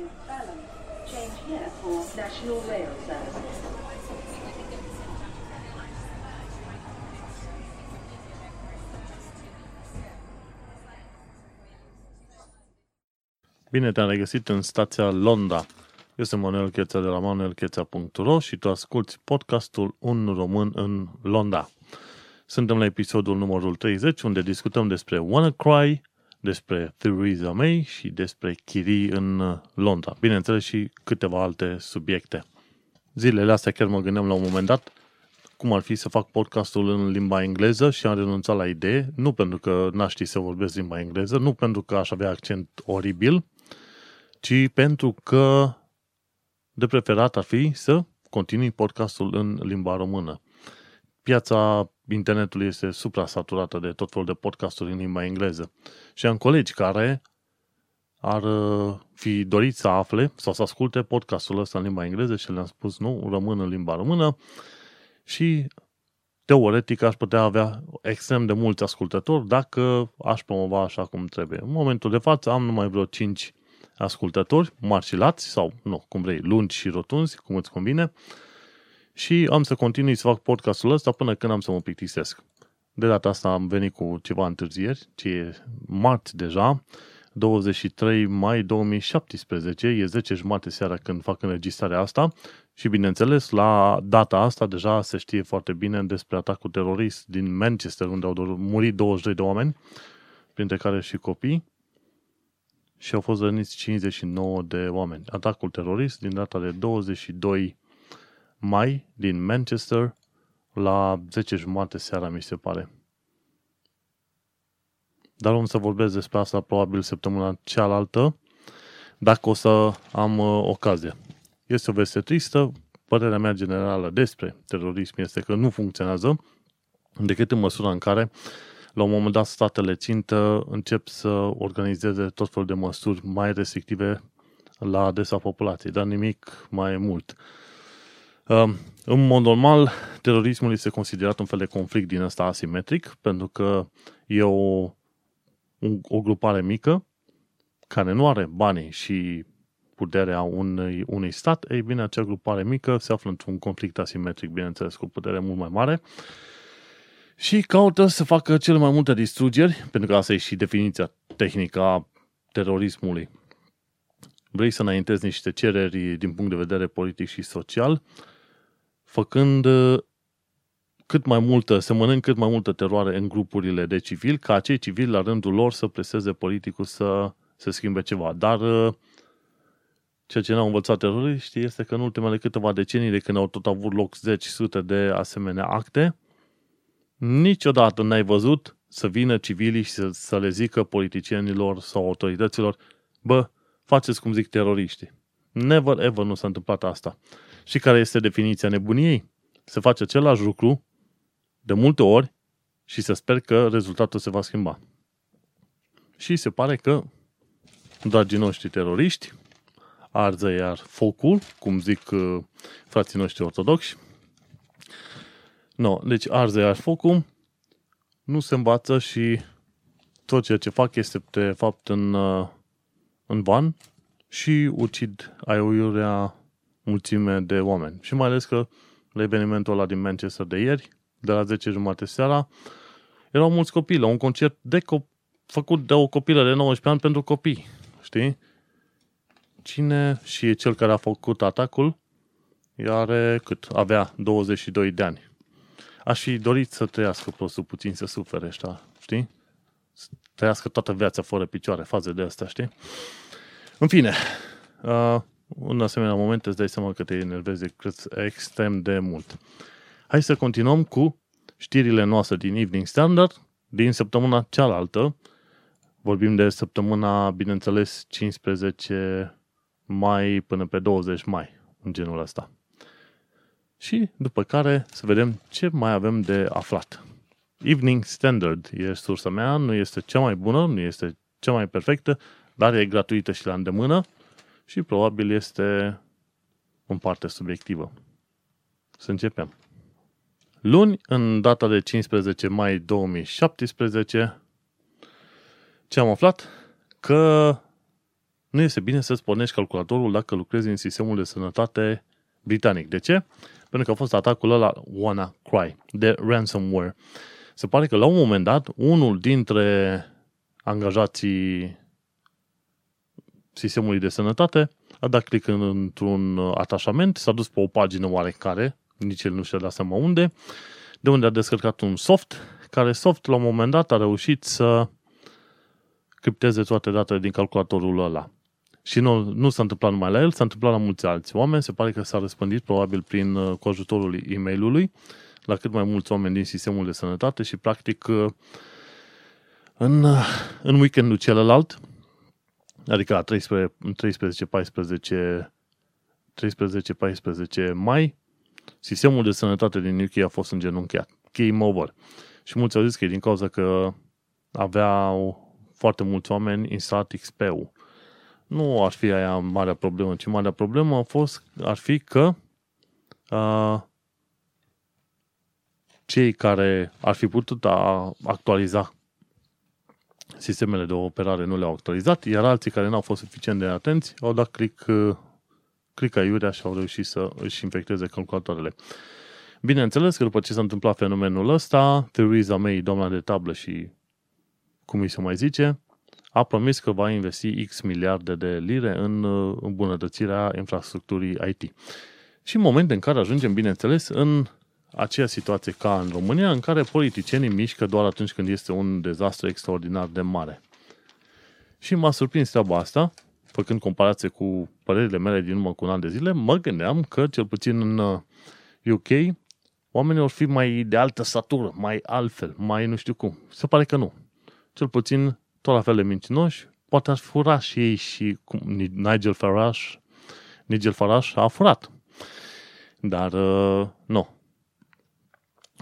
you balance. Change here for National Rail Services. Bine te-am regăsit în stația Londra. Eu sunt Manuel Cheța de la ManuelCheța.ro și tu asculti podcastul Un român în Londra. Suntem la episodul numărul 30, unde discutăm despre WannaCry, despre Theresa May și despre chirii în Londra. Bineînțeles și câteva alte subiecte. Zilele astea chiar mă gândeam la un moment dat cum ar fi să fac podcastul în limba engleză și am renunțat la idee, nu pentru că n-aș ști să vorbesc limba engleză, nu pentru că aș avea accent oribil, ci pentru că de preferat ar fi să continui podcastul în limba română. Piața internetului este supra-saturată de tot felul de podcasturi în limba engleză. Și am colegi care ar fi dorit să afle sau să asculte podcastul ăsta în limba engleză și le-am spus nu, rămân în limba română și teoretic aș putea avea extrem de mulți ascultători dacă aș promova așa cum trebuie. În momentul de față am numai vreo 5 ascultători marșilați sau, nu, cum vrei, lungi și rotunzi, cum îți convine, și am să continui să fac podcastul ăsta până când am să mă plictisesc. De data asta am venit cu ceva întârzieri, ce e marți deja, 23 mai 2017, e 10:30 seara când fac înregistrarea asta și, bineînțeles, la data asta deja se știe foarte bine despre atacul terorist din Manchester, unde au murit 22 de oameni, printre care și copii, și au fost răniți 59 de oameni. Atacul terorist din data de 22 mai din Manchester la 10:30 seara, mi se pare. Dar o să vorbesc despre asta probabil săptămâna cealaltă, dacă o să am ocazie. Este o veste tristă. Părerea mea generală despre terorism este că nu funcționează decât în măsura în care la un moment dat statele țintă încep să organizeze tot felul de măsuri mai restrictive la adresa populației, dar nimic mai mult. În mod normal, terorismul este considerat un fel de conflict din ăsta asimetric, pentru că e o grupare mică care nu are banii și puterea unui stat. Ei bine, acea grupare mică se află într-un conflict asimetric, bineînțeles, cu putere mult mai mare și caută să facă cele mai multe distrugeri, pentru că asta e și definiția tehnică a terorismului. Vrei să înaintezi niște cereri din punct de vedere politic și social, făcând semănând cât mai multă teroare în grupurile de civili, ca acei civili la rândul lor să preseze politicul să schimbe ceva. Dar ceea ce n-au învățat teroriștii este că în ultimele câteva decenii, de când au tot avut loc zeci, sute de asemenea acte, niciodată n-ai văzut să vină civilii și să le zică politicienilor sau autorităților: bă, faceți cum zic teroriștii. Never ever nu s-a întâmplat asta. Și care este definiția nebuniei? Se face același lucru de multe ori și se sper că rezultatul se va schimba. Și se pare că dragii noștri teroriști arză iar focul, cum zic frații noștri ortodoxi. No, deci arză iar focul, nu se învață și tot ceea ce fac este de fapt în van și ucid aiurea mulțime de oameni. Și mai ales că la evenimentul ăla din Manchester de ieri, de la 10:30 seara, erau mulți copii la un concert făcut de o copilă de 19 ani pentru copii. Știi? Cine și cel care a făcut atacul are cât? Avea 22 de ani. Aș fi dorit să trăiască prostul puțin, să sufere ăștia, știi? Să trăiască toată viața fără picioare, faze de astea, știi? În fine, în asemenea momente îți dai seama că te enervezi extrem de mult. Hai să continuăm cu știrile noastre din Evening Standard din săptămâna cealaltă. Vorbim de săptămâna, bineînțeles, 15 mai până pe 20 mai, în genul ăsta. Și după care să vedem ce mai avem de aflat. Evening Standard e sursa mea, nu este cea mai bună, nu este cea mai perfectă, dar e gratuită și la îndemână și probabil este în parte subiectivă. Să începem. Luni, în data de 15 mai 2017, ce am aflat? Că nu este bine să-ți pornești calculatorul dacă lucrezi în sistemul de sănătate britanic. De ce? Pentru că a fost atacul ăla WannaCry, de ransomware. Se pare că la un moment dat, unul dintre angajații sistemului de sănătate a dat click într-un atașament, s-a dus pe o pagină oarecare, nici el nu și-a dat seama unde, de unde a descărcat un soft, care soft la un moment dat a reușit să cripteze toate datele din calculatorul ăla. Și nu s-a întâmplat numai la el, s-a întâmplat la mulți alți oameni, se pare că s-a răspândit probabil cu ajutorul e-mail-ului la cât mai mulți oameni din sistemul de sănătate și practic în weekendul celălalt, adică la 13-14 mai, sistemul de sănătate din UK a fost îngenunchiat. Game over. Și mulți au zis că e din cauza că aveau foarte mulți oameni instalat XP-ul. Nu ar fi aia marea problemă, ci marea problemă ar fi că cei care ar fi putut actualiza sistemele de operare nu le-au actualizat, iar alții care n-au fost suficient de atenți au dat click aiurea și au reușit să își infecteze calculatoarele. Bineînțeles că după ce s-a întâmplat fenomenul ăsta, Theresa May, doamna de tablă și cum îi se mai zice, a promis că va investi X miliarde de lire în îmbunătățirea infrastructurii IT. Și în momentul în care ajungem, bineînțeles, în aceea situație ca în România, în care politicienii mișcă doar atunci când este un dezastru extraordinar de mare. Și m-a surprins treaba asta, făcând comparație cu părerile mele din urmă cu un an de zile, mă gândeam că, cel puțin în UK, oamenii vor fi mai de altă statură, mai altfel, mai nu știu cum. Se pare că nu. Cel puțin, tot la fel de mincinoși, poate ar fura și ei și Nigel Farage a furat. Dar nu.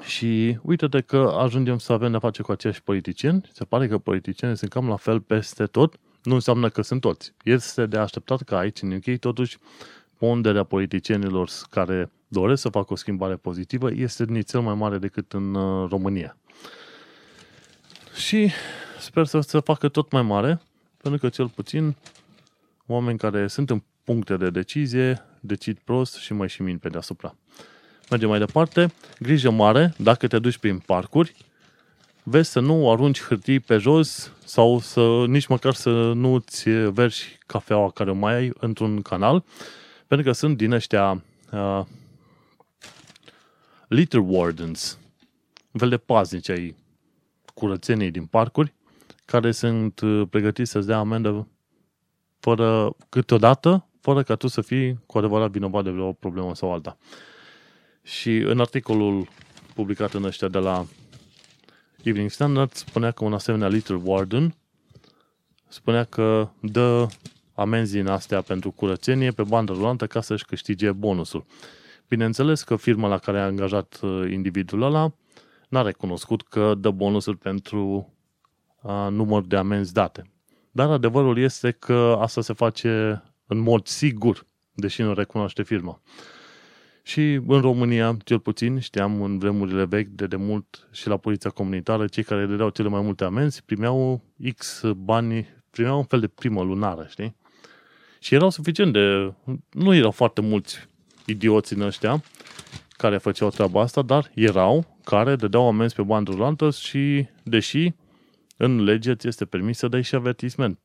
Și uite-te că ajungem să avem de-a face cu aceiași politicieni. Se pare că politicienii sunt cam la fel peste tot. Nu înseamnă că sunt toți. Este de așteptat că aici, în UK, totuși, ponderea politicienilor care doresc să facă o schimbare pozitivă este nițel mai mare decât în România. Și sper să se facă tot mai mare, pentru că cel puțin oameni care sunt în puncte de decizie decid prost și mai și min pe deasupra. Mergem mai departe. Grijă mare, dacă te duci prin parcuri, vezi să nu arunci hârtii pe jos sau să nici măcar să nu-ți vergi cafeaua care mai ai într-un canal, pentru că sunt din ăștia litter wardens, un fel de paznici ai curățenii din parcuri, care sunt pregătiți să-ți dea amendă câteodată, fără ca tu să fii cu adevărat vinovat de vreo problemă sau alta. Și în articolul publicat în ăștia de la Evening Standard spunea că un asemenea litter warden spunea că dă amenzi din astea pentru curățenie pe bandă rulantă ca să-și câștige bonusul. Bineînțeles că firma la care a angajat individul ăla n-a recunoscut că dă bonusul pentru număr de amenzi date. Dar adevărul este că asta se face în mod sigur, deși nu recunoaște firma. Și în România, cel puțin, știam în vremurile vechi de demult și la poliția comunitară, cei care dădeau cele mai multe amenzi primeau X bani, primeau un fel de primă lunară, știi? Și erau suficient de... Nu erau foarte mulți idioți în ăștia care făceau treaba asta, dar erau care dădeau amenzi pe bandă rulantă și, deși în lege ți este permis să dai și avertisment.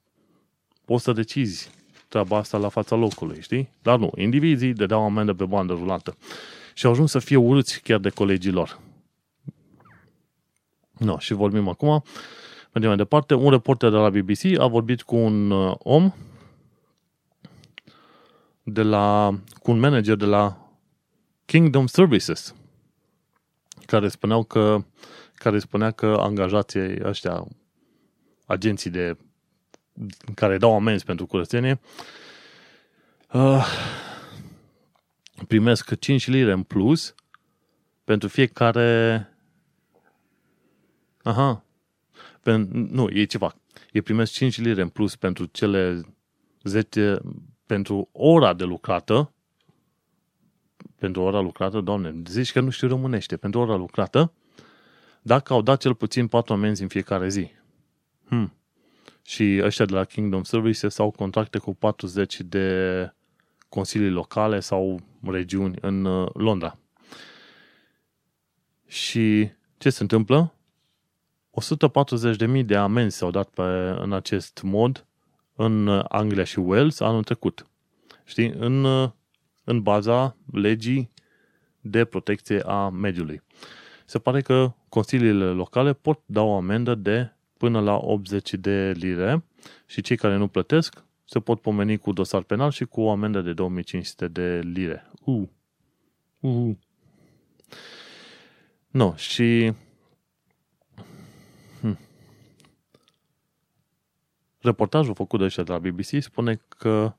Poți să decizi treaba asta la fața locului, știi? Dar nu, indivizii dădeau amendă pe bandă rulantă. Și au ajuns să fie urâți chiar de colegii lor. No, și vorbim acum, mergem mai departe, un reporter de la BBC a vorbit cu un om cu un manager de la Kingdom Services, care spunea că angajații ăștia, agenții care dau amenzi pentru curățenie, primesc 5 lire în plus pentru fiecare... Ei primesc 5 lire în plus pentru cele 10... pentru ora de lucrată, Doamne, zici că nu știu românește, pentru ora lucrată, dacă au dat cel puțin 4 amenzi în fiecare zi. Și ăștia de la Kingdom Services au contracte cu 40 de consilii locale sau regiuni în Londra. Și ce se întâmplă? 140.000 de amenzi s-au dat în acest mod în Anglia și Wales anul trecut. Știi? În baza legii de protecție a mediului. Se pare că consiliile locale pot da o amendă de până la 80 de lire și cei care nu plătesc se pot pomeni cu dosar penal și cu o amendă de 2500 de lire. No, și reportajul făcut de ăștia de la BBC spune că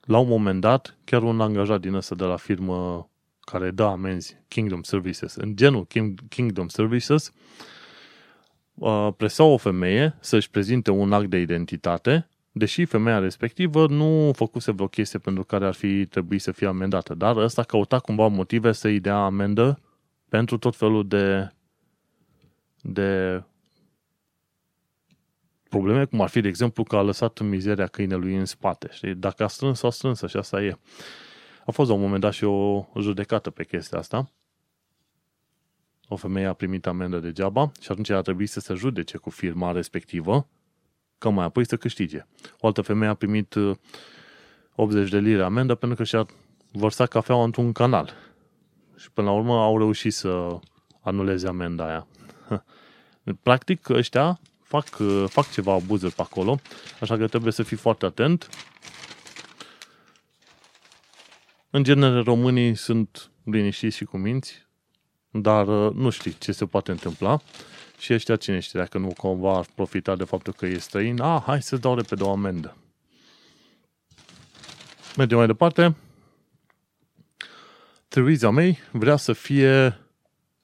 la un moment dat, chiar un angajat din ăsta de la firmă care dă amenzi, Kingdom Services, în genul Kingdom Services, presa o femeie să-și prezinte un act de identitate, deși femeia respectivă nu făcuse vreo chestie pentru care ar fi trebuit să fie amendată. Dar ăsta căuta cumva motive să-i dea amendă pentru tot felul de probleme, cum ar fi, de exemplu, că a lăsat mizeria câinelui în spate. Știi? Dacă a strâns, a strâns, așa asta e. A fost la un moment dat și o judecată pe chestia asta. O femeie a primit amendă degeaba și atunci a trebuit să se judece cu firma respectivă, că mai apoi să câștige. O altă femeie a primit 80 de lire amendă pentru că și-a vărsat cafeaua într-un canal. Și până la urmă au reușit să anuleze amenda aia. Practic, ăștia fac ceva abuzuri pe acolo, așa că trebuie să fii foarte atent. În general, românii sunt liniștiți și cuminți, dar nu știi ce se poate întâmpla și ăștia cine știe, dacă nu cumva ar profita de faptul că e străin, hai să-ți dau repede o amendă. Mergem mai departe. Theresa May vrea să fie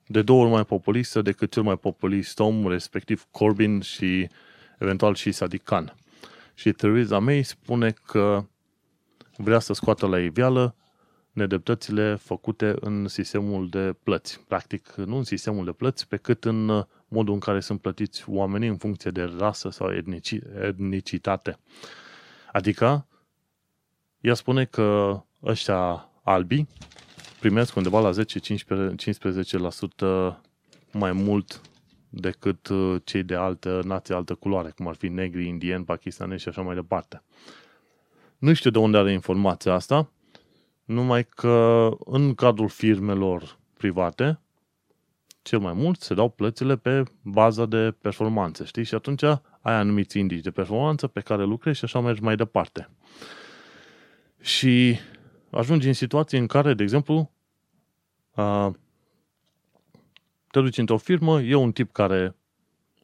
de două ori mai populistă decât cel mai populist om, respectiv Corbyn și eventual și Sadiq Khan. Și Theresa May spune că vrea să scoată la iveală nedreptățile făcute în sistemul de plăți. Practic, nu în sistemul de plăți, pe cât în modul în care sunt plătiți oamenii în funcție de rasă sau etnicitate. Adică, ea spune că ăștia albi primesc undeva la 10-15% mai mult decât cei de altă nație, altă culoare, cum ar fi negri, indieni, pakistanezi și așa mai departe. Nu știu de unde are informația asta, numai că în cadrul firmelor private, cel mai mult se dau plățile pe baza de performanță, știi? Și atunci ai anumiți indici de performanță pe care lucrezi și așa mergi mai departe. Și ajungi în situații în care, de exemplu, te duci într-o firmă, e un tip care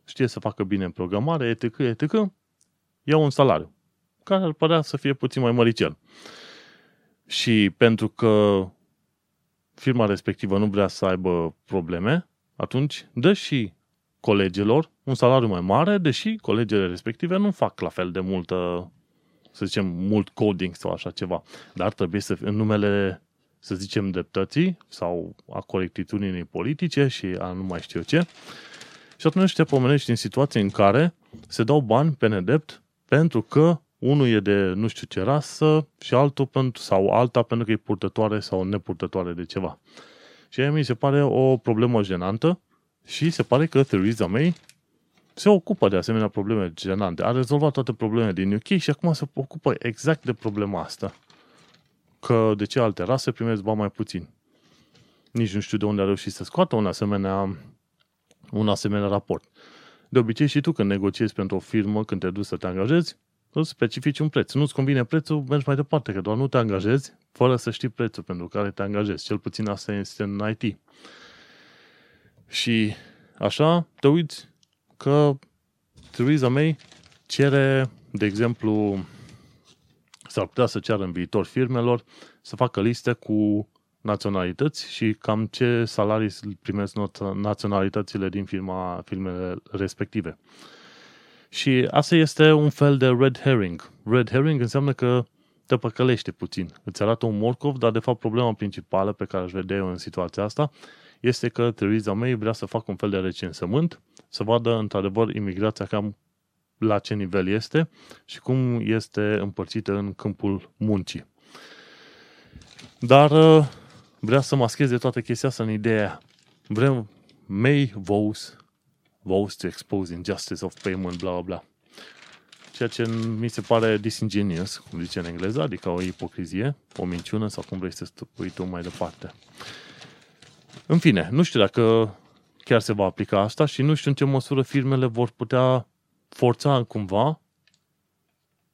știe să facă bine în programare, etc., ia un salariu, care ar părea să fie puțin mai măricel. Și pentru că firma respectivă nu vrea să aibă probleme, atunci dă și colegilor un salariu mai mare, deși colegele respective nu fac la fel de multă, să zicem, mult coding sau așa ceva. Dar trebuie să fie în numele, să zicem, dreptății sau a corectitudinii politice și a nu mai știu ce. Și atunci te pomenești în situații în care se dau bani pe nedrept pentru că unul e de nu știu ce rasă și altul sau alta pentru că e purtătoare sau nepurtătoare de ceva. Și aia mi se pare o problemă jenantă și se pare că Theresa May se ocupă de asemenea probleme genante. A rezolvat toate problemele din UK și acum se ocupă exact de problema asta. Că de ce alte rase primesc bani mai puțin. Nici nu știu de unde a reușit să scoată un asemenea raport. De obicei și tu când negociezi pentru o firmă, când te duci să te angajezi, îți specifici un preț. Nu-ți convine prețul, mergi mai departe, că doar nu te angajezi fără să știi prețul pentru care te angajezi. Cel puțin asta este în IT. Și așa te uiți că Theresa May cere, de exemplu, s-ar putea să ceară în viitor firmelor să facă liste cu naționalități și cam ce salarii primesc naționalitățile din firmele respective. Și asta este un fel de red herring. Red herring înseamnă că te păcălește puțin. Îți arată un morcov, dar de fapt problema principală pe care aș vedea eu în situația asta este că Theresa May vrea să facă un fel de recensământ, să vadă într-adevăr imigrația cam la ce nivel este și cum este împărțită în câmpul muncii. Dar vrea să mascheze toată chestia asta în ideea. Vrem May vows to expose injustice of payment, bla, bla, bla. Ceea ce mi se pare disingenuous, cum zice în engleză, adică o ipocrizie, o minciună sau cum vrei să spui tu mai departe. În fine, nu știu dacă chiar se va aplica asta și nu știu în ce măsură firmele vor putea forța cumva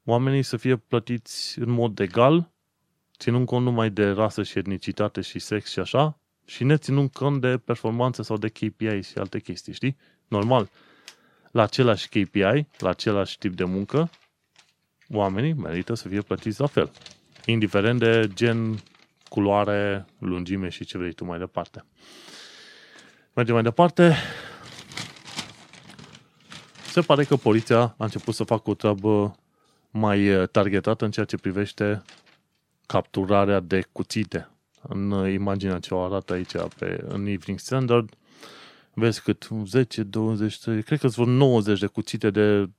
oamenii să fie plătiți în mod egal, ținând cont numai de rasă și etnicitate și sex și așa, și ne ținând cont de performanță sau de KPI și alte chestii, știi? Normal, la același KPI, la același tip de muncă, oamenii merită să fie plătiți la fel, indiferent de gen, culoare, lungime și ce vrei tu mai departe. Mergem mai departe. Se pare că poliția a început să facă o treabă mai targetată în ceea ce privește capturarea de cuțite. În imaginea ce o arată aici în Evening Standard, vezi cât 10, 20, 30, cred că sunt 90 de cuțite de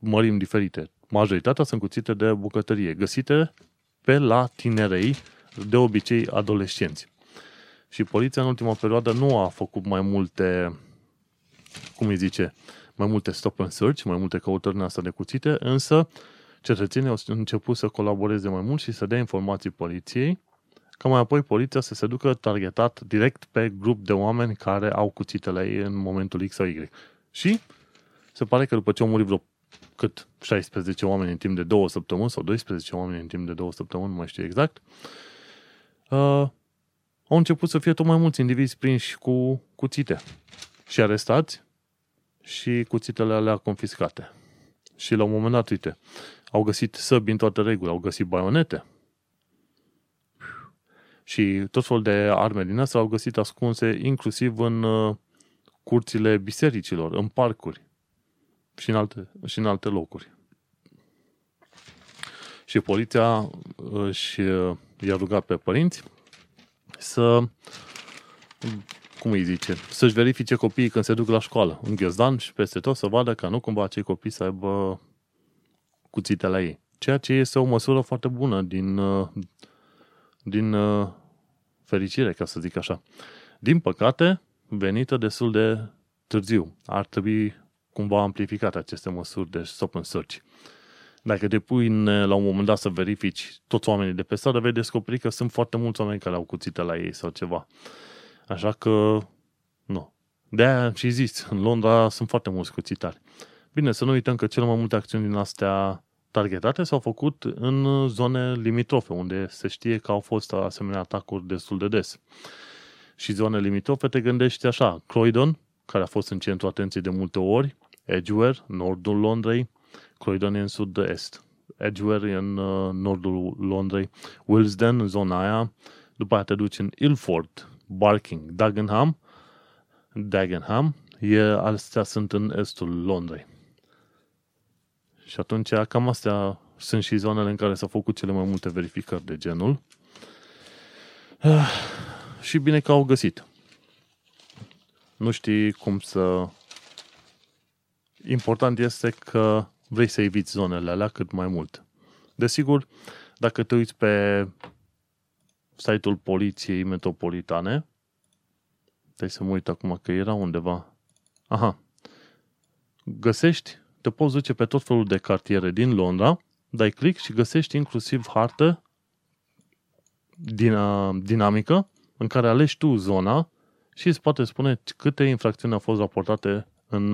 mărimi diferite. Majoritatea sunt cuțite de bucătărie, găsite pe la tinerei, de obicei adolescenți. Și poliția în ultima perioadă nu a făcut mai multe, mai multe stop and search, mai multe căutări în asta de cuțite, însă cetățenii au început să colaboreze mai mult și să dea informații poliției, ca mai apoi poliția să se ducă targetat direct pe grup de oameni care au cuțitele ei în momentul X sau Y. Și se pare că după ce au murit vreo 16 oameni în timp de 2 săptămâni sau 12 oameni în timp de 2 săptămâni, nu mai știu exact, au început să fie tot mai mulți indivizi prinși cu cuțite și arestați și cuțitele alea confiscate. Și la un moment dat, uite, au găsit săbi în toată regulă, au găsit baionete și tot felul de arme din astea au găsit ascunse inclusiv în curțile bisericilor, în parcuri și în alte locuri. Și poliția i-a rugat pe părinți să, să-și verifice copiii când se duc la școală, în ghiozdan și peste tot, să vadă că nu cumva acei copii să aibă cuțite la ei. Ceea ce este o măsură foarte bună din fericire, ca să zic așa. Din păcate, venită destul de târziu. Ar trebui cumva amplificate aceste măsuri de stop and search. Dacă te pui la un moment dat să verifici toți oamenii de pe stradă, vei descoperi că sunt foarte mulți oameni care au cuțite la ei sau ceva. Așa că, nu. De-aia am și zis, în Londra sunt foarte mulți cuțitari. Bine, să nu uităm că cele mai multe acțiuni din astea targetate s-au făcut în zone limitrofe, unde se știe că au fost asemenea atacuri destul de des. Și zone limitrofe te gândești așa, Croydon, care a fost în centru atenției de multe ori, Edgeware, nordul Londrei, Croydon în sud-est, Edgeware în nordul Londrei, Willesden, în zona aia, după aia te duci în Ilford, Barking, Dagenham, astea sunt în estul Londrei. Și atunci cam astea sunt și zonele în care s-au făcut cele mai multe verificări de genul. Și bine că au găsit. Nu știi cum să... Important este că vrei să eviți zonele alea cât mai mult. Desigur, dacă te uiți pe site-ul Poliției Metropolitane, trebuie să mă uit acum că era undeva. Aha. Găsești, te poți duce pe tot felul de cartiere din Londra, dai click și găsești inclusiv hartă dinamică în care alegi tu zona și îți poate spune câte infracțiuni au fost raportate în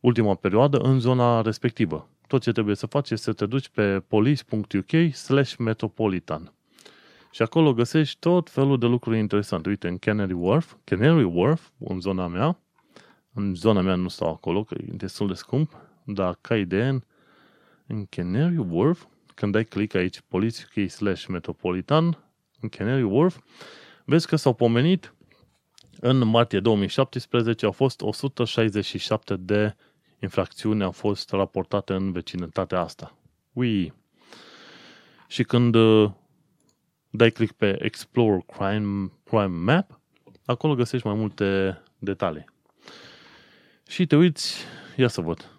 ultima perioadă în zona respectivă. Tot ce trebuie să faci este să te duci pe police.uk/metropolitan. Și acolo găsești tot felul de lucruri interesante. Uite, în Canary Wharf, în zona mea nu stau acolo, că e destul de scump, dar ca idee, în Canary Wharf, când dai click aici, police.uk/metropolitan, în Canary Wharf, vezi că s-au pomenit, în martie 2017 au fost 167 de infracțiuni au fost raportate în vecinătatea asta. Ui! Și când dai click pe Explore Crime Map, acolo găsești mai multe detalii. Și te uiți, ia să văd,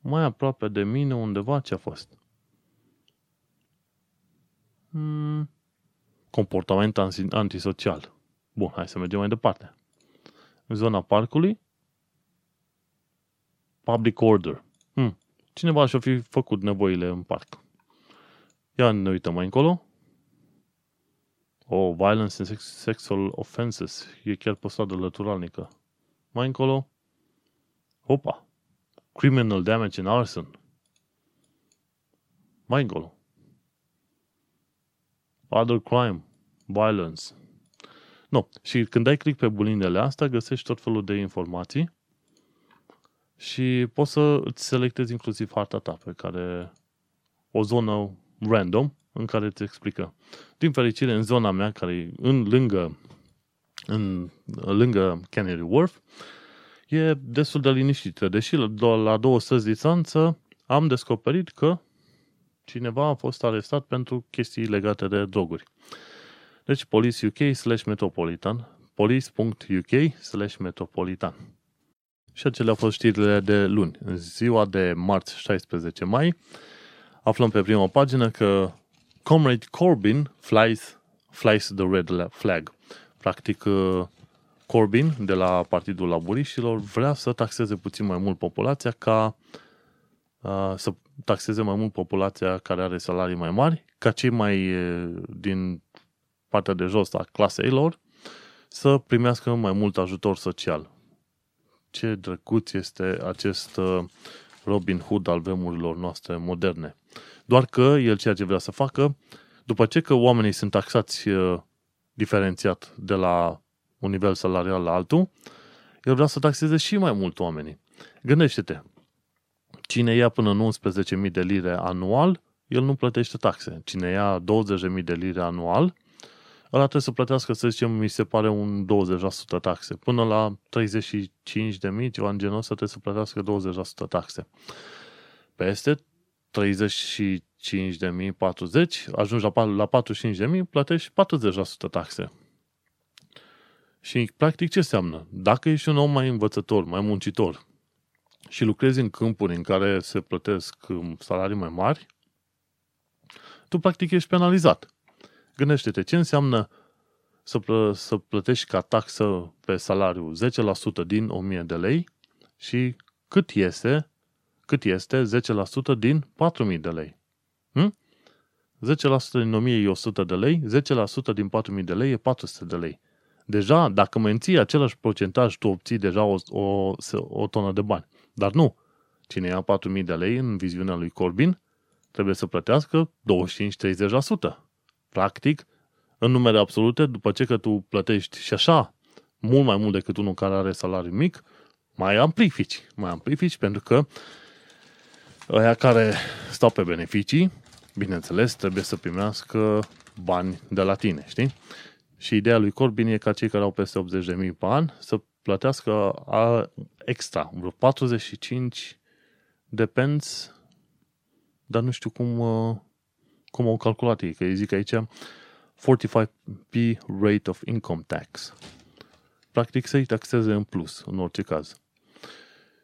mai aproape de mine undeva ce a fost. Comportament antisocial. Bun, hai să mergem mai departe. În zona parcului, public order. Cineva și-a fi făcut nevoile în parc. Ia ne uităm mai încolo. Oh, violence and sexual offenses. E chiar postat de lăturalnică. Mai încolo. Opa. Criminal damage and arson. Mai încolo. Other crime. Violence. No. Și când dai click pe bulinele astea, găsești tot felul de informații și poți să îți selectezi inclusiv harta ta pe care o zonă random în care îți explică. Din fericire, în zona mea, care e lângă Canary Wharf, e destul de liniștită. Deși la 2 străzi distanță am descoperit că cineva a fost arestat pentru chestii legate de droguri. Deci police.uk/metropolitan. Și acelea au fost știrile de luni. În ziua de marți 16 mai, aflăm pe prima pagină că Comrade Corbyn flies the red flag. Practic, Corbyn, de la Partidul Laburiștilor, vrea să taxeze puțin mai mult populația care are salarii mai mari, ca cei mai din partea de jos a clasei lor să primească mai mult ajutor social. Ce drăguț este acest Robin Hood al vremurilor noastre moderne. Doar că el ceea ce vrea să facă, după ce că oamenii sunt taxați diferențiat de la un nivel salarial la altul, el vrea să taxeze și mai mult oamenii. Gândește-te, cine ia până în 11.000 de lire anual, el nu plătește taxe. Cine ia 20.000 de lire anual, ăla trebuie să plătească, să zicem, mi se pare un 20% taxe. Până la 35.000, ceva în genul ăsta, trebuie să plătească 20% taxe. Peste 35.000, 40, ajungi la 45.000, plătești 40% taxe. Și, practic, ce înseamnă? Dacă ești un om mai învățător, mai muncitor și lucrezi în câmpuri în care se plătesc salarii mai mari, tu, practic, ești penalizat. Gândește-te, ce înseamnă să plătești ca taxă pe salariu 10% din 1.000 de lei și cât este 10% din 4.000 de lei. 10% din 1.100 de lei, 10% din 4.000 de lei e 400 de lei. Deja, dacă menții același procentaj, tu obții deja o tonă de bani. Dar nu. Cine ia 4.000 de lei în viziunea lui Corbyn trebuie să plătească 25-30%. Practic, în numere absolute, după ce că tu plătești și așa mult mai mult decât unul care are salariu mic, mai amplifici pentru că ăia care stau pe beneficii, bineînțeles, trebuie să primească bani de la tine, știi? Și ideea lui Corbyn e ca cei care au peste 80.000 pe an să plătească extra, vreo 45 de pence, dar nu știu cum au calculat ei, că îi zic aici 45p rate of income tax. Practic să-i taxeze în plus, în orice caz.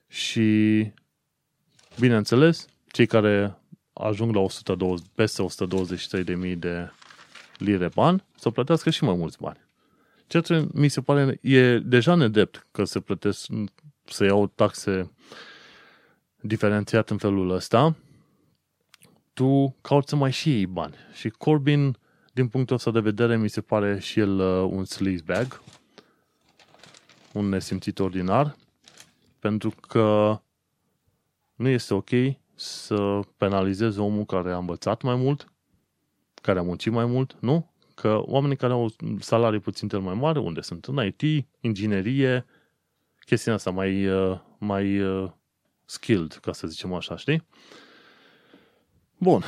Și, bineînțeles, cei care ajung la peste 123.000 de lire pe an, să plătească și mai mulți bani. Ceea ce mi se pare e deja nedrept că se plătesc, să iau taxe diferențiate în felul ăsta. Tu cauți să mai și iei bani. Și Corbyn, din punctul ăsta de vedere, mi se pare și el un sleazebag, un nesimțit ordinar, pentru că nu este ok să penalizezi omul care a învățat mai mult, care a muncit mai mult, nu? Că oamenii care au salarii puțin mai mari, unde sunt? În IT, inginerie, chestiunea asta mai skilled, ca să zicem așa, știi? Bun,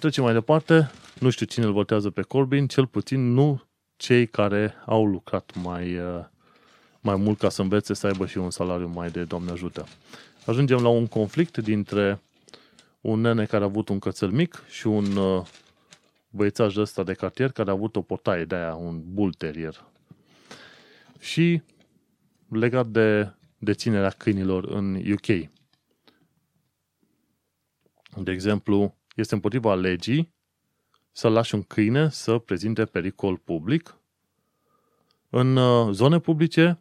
trecem mai departe. Nu știu cine îl votează pe Corbyn, cel puțin nu cei care au lucrat mai mult ca să învețe să aibă și un salariu mai de Doamne ajută. Ajungem la un conflict dintre un nene care a avut un cățel mic și un băiețaș de ăsta de cartier care a avut o portaie de aia, un bull terrier. Și legat de deținerea câinilor în UK. De exemplu, este împotriva legii să lași un câine să prezinte pericol public în zone publice,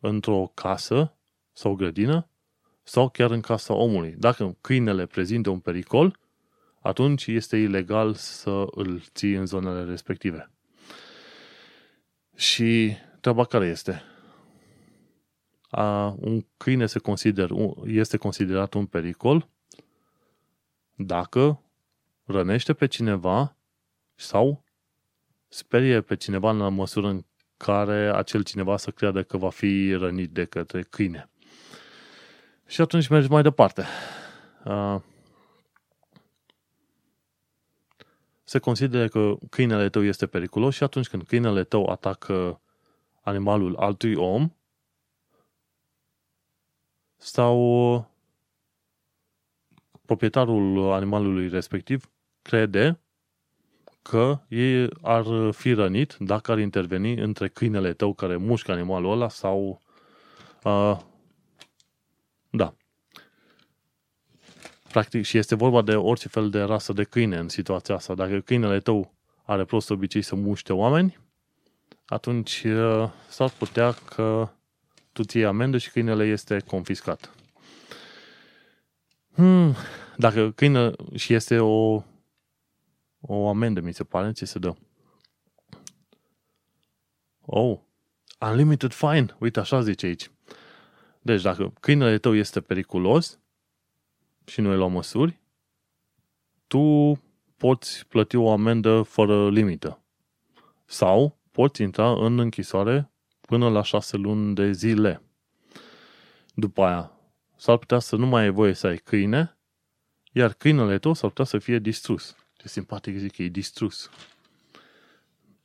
într-o casă sau grădină, sau chiar în casa omului. Dacă câinele prezintă un pericol, atunci este ilegal să îl ții în zonele respective. Și treaba care este? Un câine este considerat un pericol dacă rănește pe cineva sau sperie pe cineva în măsură în care acel cineva să creadă că va fi rănit de către câine. Și atunci mergi mai departe. Se consideră că câinele tău este periculos și atunci când câinele tău atacă animalul altui om sau proprietarul animalului respectiv crede că ei ar fi rănit dacă ar interveni între câinele tău care mușcă animalul ăla sau... Da. Practic, și este vorba de orice fel de rasă de câine în situația asta. Dacă câinele tău are prost obicei să muște oameni, atunci s-ar putea că tu ții amendă și câinele este confiscat. Dacă câine... Și este o amendă, mi se pare, ce se dă. Unlimited fine. Uite, așa zice aici. Deci, dacă câinele tău este periculos și nu ai luat măsuri, tu poți plăti o amendă fără limită. Sau poți intra în închisoare până la 6 luni de zile. După aia, s-ar putea să nu mai ai voie să ai câine, iar câinele tău s-ar putea să fie distrus. Ce simpatic zic că e distrus.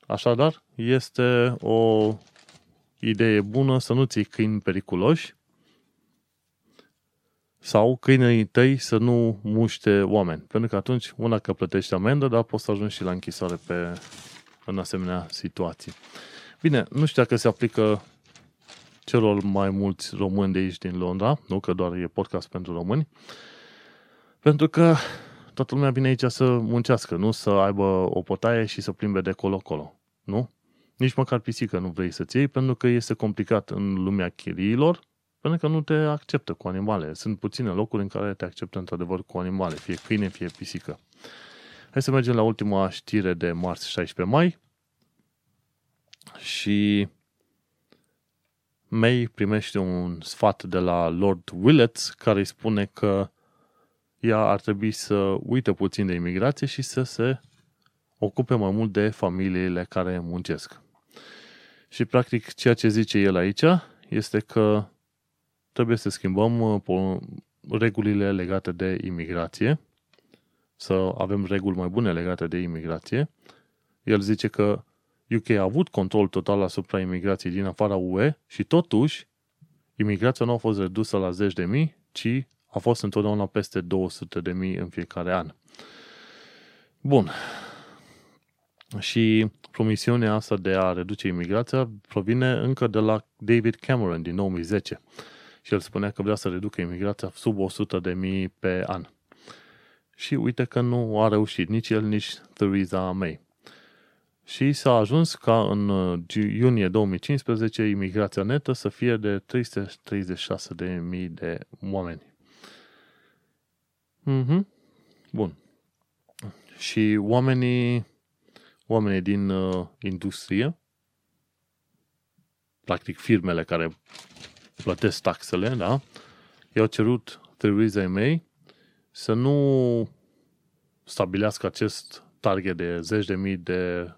Așadar, este o idee bună să nu ții câini periculoși sau câinii tăi să nu muște oameni. Pentru că atunci, una că plătești amendă, dar poți să ajungi și la închisoare în asemenea situații. Bine, nu știu dacă se aplică celor mai mulți români de aici din Londra, nu că doar e podcast pentru români, pentru că toată lumea vine aici să muncească, nu să aibă o potaie și să plimbe de colo-colo, nu? Nici măcar pisică nu vrei să-ți iei, pentru că este complicat în lumea chiriilor, pentru că nu te acceptă cu animale. Sunt puține locuri în care te acceptă într-adevăr cu animale, fie câine, fie pisică. Hai să mergem la ultima știre de marți 16 mai și May primește un sfat de la Lord Willetts care îi spune că ea ar trebui să uite puțin de imigrație și să se ocupe mai mult de familiile care muncesc. Și practic ceea ce zice el aici este că trebuie să schimbăm regulile legate de imigrație, să avem reguli mai bune legate de imigrație. El zice că UK a avut control total asupra imigrației din afara UE și totuși imigrația nu a fost redusă la 10.000, ci a fost întotdeauna peste 200.000 în fiecare an. Bun. Și promisiunea asta de a reduce imigrația provine încă de la David Cameron din 2010. Și el spunea că vrea să reducă imigrația sub 100.000 pe an. Și uite că nu a reușit nici el, nici Theresa May. Și s-a ajuns ca în iunie 2015 imigrația netă să fie de 336.000 de oameni. Mhm. Bun. Și oamenii din industrie, practic firmele care plătesc taxele, da, i-au cerut Theresa May să nu stabilească acest target de 10.000 de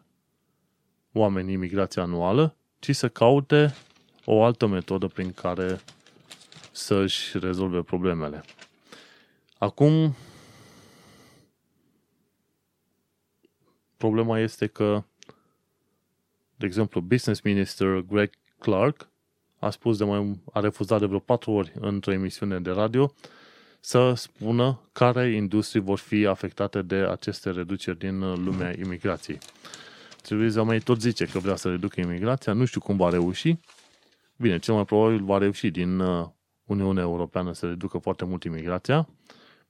oameni imigrație anuală, ci să caute o altă metodă prin care să-și rezolve problemele. Acum, problema este că, de exemplu, Business Minister Greg Clark a refuzat de vreo 4 ori într-o emisiune de radio să spună care industrii vor fi afectate de aceste reduceri din lumea imigrației. Theresa May tot zice că vrea să reducă imigrația, nu știu cum va reuși. Bine, cel mai probabil va reuși din Uniunea Europeană să reducă foarte mult imigrația.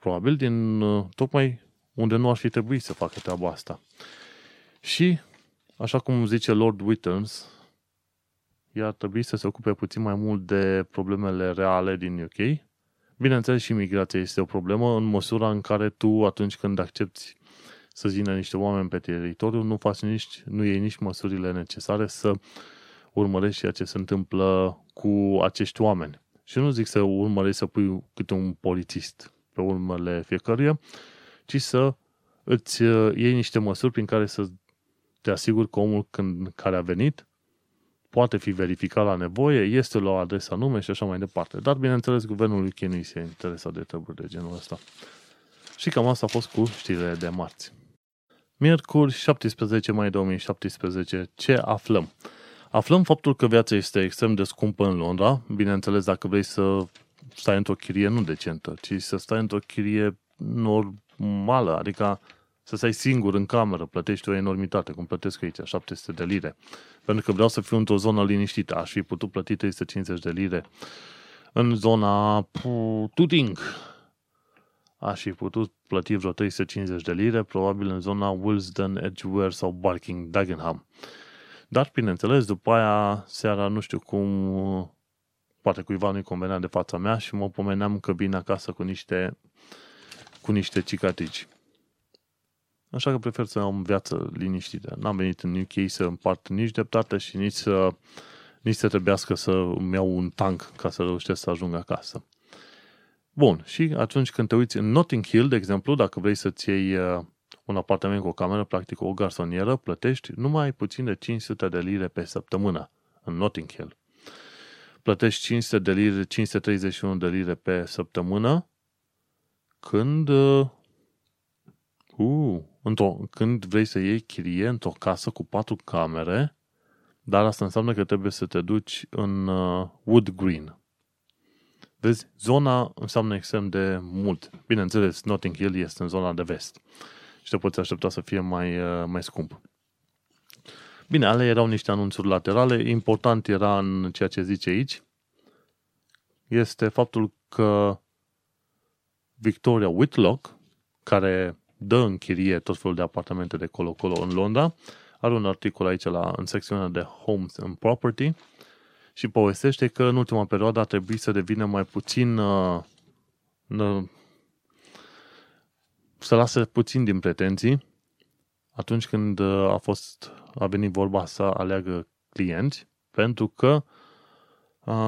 probabil, din tocmai unde nu ar fi trebuit să facă treaba asta. Și, așa cum zice Lord Willetts, ar trebui să se ocupe puțin mai mult de problemele reale din UK. Bineînțeles, și migrația este o problemă în măsura în care tu, atunci când accepti să vină niște oameni pe teritoriu, nu iei nici măsurile necesare să urmărești ceea ce se întâmplă cu acești oameni. Și nu zic să urmărești să pui câte un polițist pe urmele fiecăruia, ci să îți iei niște măsuri prin care să te asiguri că omul care a venit poate fi verificat la nevoie, este la adresa nume și așa mai departe. Dar, bineînțeles, guvernul UK nu se interesat de treburi de genul ăsta. Și cam asta a fost cu știrile de marți. Miercuri, 17 mai 2017, ce aflăm? Aflăm faptul că viața este extrem de scumpă în Londra. Bineînțeles, dacă vrei să stai într-o chirie nu decentă, ci să stai într-o chirie normală, adică să stai singur în cameră, plătești o enormitate, cum plătesc aici, 700 de lire. Pentru că vreau să fiu într-o zonă liniștită, aș fi putut plăti 350 de lire. În zona Tooting aș fi putut plăti vreo 350 de lire, probabil în zona Willesden, Edgeware sau Barking, Dagenham. Dar, bineînțeles, după aia, seara, nu știu cum, poate cuiva nu-i convenea de fața mea și mă pomeneam că vin acasă cu niște cicatrici. Așa că prefer să am viață liniștită. N-am venit în UK să împart nici dreptate și nici să trebuiască să îmi iau un tank ca să reușesc să ajung acasă. Bun, și atunci când te uiți în Notting Hill, de exemplu, dacă vrei să-ți iei un apartament cu o cameră, practic o garsonieră, plătești numai puțin de 500 de lire pe săptămână în Notting Hill. Plătești 500 de lire, 531 de lire pe săptămână când vrei să iei chirie într-o casă cu 4 camere, dar asta înseamnă că trebuie să te duci în Wood Green. Vezi, zona înseamnă extrem de mult. Bineînțeles, Notting Hill este în zona de vest și te poți aștepta să fie mai scump. Bine, ale erau niște anunțuri laterale. Important era în ceea ce zice aici este faptul că Victoria Whitlock, care dă în chirie tot felul de apartamente de colo-colo în Londra, are un articol aici în secțiunea de Homes and Property și povestește că în ultima perioadă a trebuit să devină mai puțin să lasă puțin din pretenții atunci când a venit vorba să aleagă clienți, pentru că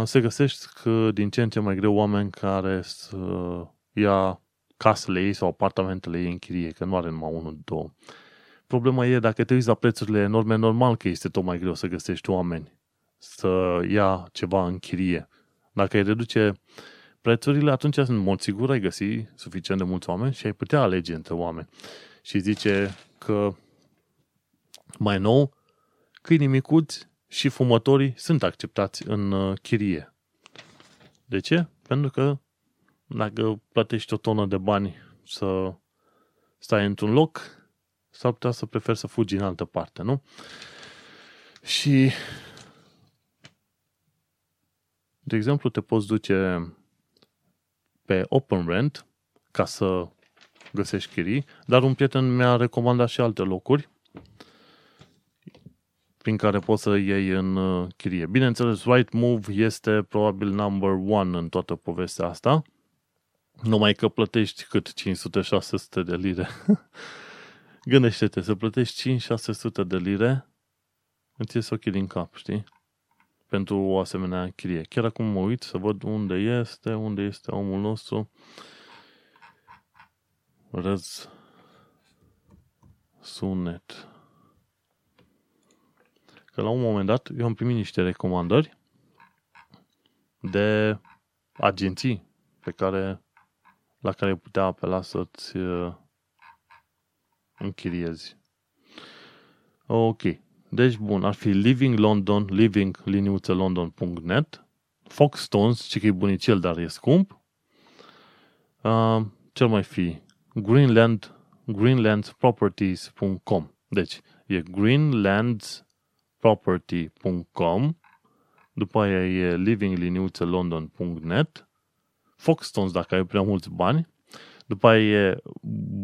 se găsesc din ce în ce mai greu oameni care să ia casele ei sau apartamentele ei în chirie, că nu are numai 1-2. Problema e, dacă te uiți la prețurile enorme, normal că este tot mai greu să găsești oameni să ia ceva în chirie. Dacă îi reduce prețurile, atunci în mod sigur ai găsi suficient de mulți oameni și ai putea alege între oameni. Și zice că mai nou, câinii micuți și fumătorii sunt acceptați în chirie. De ce? Pentru că dacă plătești o tonă de bani să stai într-un loc, s-ar putea să preferi să fugi în altă parte, nu? Și, de exemplu, te poți duce pe Open Rent ca să găsești chirii, dar un prieten mi-a recomandat și alte locuri prin care poți să iei în chirie. Bineînțeles, Rightmove este probabil number one în toată povestea asta, numai că plătești cât? 500-600 de lire. Gândește-te, să plătești 5-600 de lire, îți ies ochii din cap, știi? Pentru o asemenea chirie. Chiar acum mă uit să văd unde este omul nostru. Răz sunet. Că la un moment dat eu am primit niște recomandări de agenții la care putea apela să-ți închiriezi. Ok. Deci, bun, ar fi Living London, living-london.net, Foxstones, ce că e bunicel, dar e scump. Ce mai fi? greenlandsproperties.com. Deci, e greenlandsproperty.com, după aia e living-london.net, Foxstones, dacă ai prea mulți bani, După e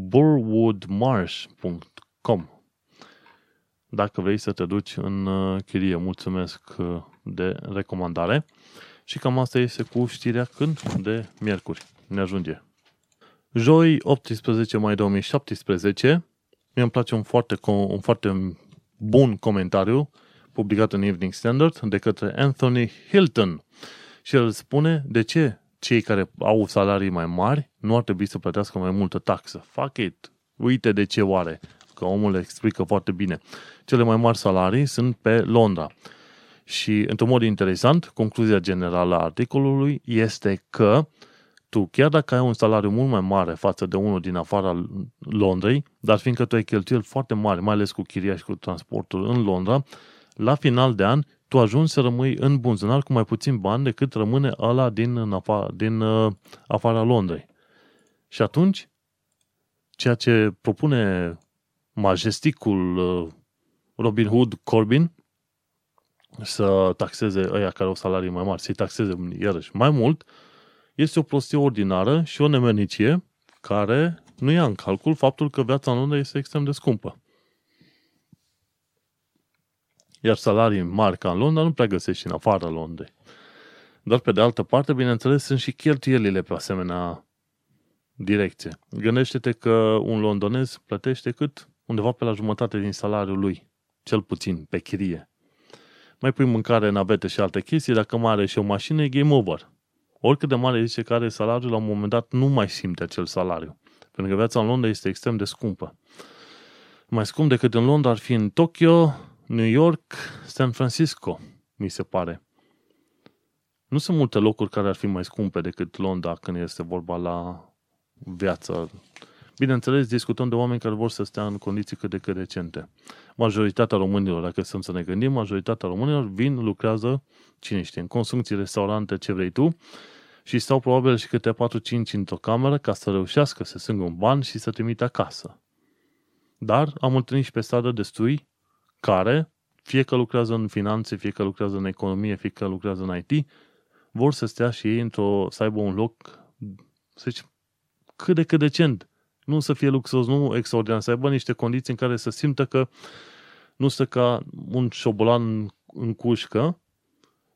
borwoodmarsh.com. Dacă vrei să te duci în chirie, mulțumesc de recomandare. Și cam asta este cu știrea când de miercuri. Ne ajunge. Joi, 18 mai 2017, mi-am place un foarte bun comentariu publicat în Evening Standard de către Anthony Hilton. Și el spune de ce cei care au salarii mai mari nu ar trebui să plătească mai multă taxă. Fuck it! Uite de ce oare! Că omul le explică foarte bine. Cele mai mari salarii sunt pe Londra. Și, într-un mod interesant, concluzia generală a articolului este că tu, chiar dacă ai un salariu mult mai mare față de unul din afara Londrei, dar fiindcă tu ai cheltuieli foarte mari, mai ales cu chiria și cu transportul în Londra, la final de an, tu ajungi să rămâi în bunzănar cu mai puțin bani decât rămâne ăla din afara Londrei. Și atunci, ceea ce propune majesticul Robin Hood Corbyn, să taxeze ăia care au salarii mai mari, să-i taxeze iarăși mai mult, este o prostie ordinară și o nemernicie care nu ia în calcul faptul că viața în Londra este extrem de scumpă. Iar salarii mari ca în Londra nu prea găsești și în afara Londrei. Dar pe de altă parte, bineînțeles, sunt și cheltuielile pe asemenea direcție. Gândește-te că un londonez plătește cât? Undeva pe la jumătate din salariul lui, cel puțin, pe chirie. Mai pui mâncare, navete și alte chestii, dacă mai are și o mașină, e game over. Oricât de mare este care salariul, la un moment dat nu mai simte acel salariu. Pentru că viața în Londra este extrem de scumpă. Mai scump decât în Londra ar fi în Tokyo, New York, San Francisco, mi se pare. Nu sunt multe locuri care ar fi mai scumpe decât Londra când este vorba la viață. Bineînțeles, discutăm de oameni care vor să stea în condiții cât de cât decente. Majoritatea românilor, dacă stăm să ne gândim, majoritatea românilor vin, lucrează, cine știe, în construcții, restaurante, ce vrei tu, și stau probabil și câte 4-5 într-o cameră ca să reușească să strângă un ban și să trimite acasă. Dar am întâlnit și pe stradă destui care, fie că lucrează în finanțe, fie că lucrează în economie, fie că lucrează în IT, vor să stea și ei să aibă un loc, să zic, cât de cât decent. Nu să fie luxos, nu extraordinar, să aibă niște condiții în care să simtă că nu stă ca un șobolan în cușcă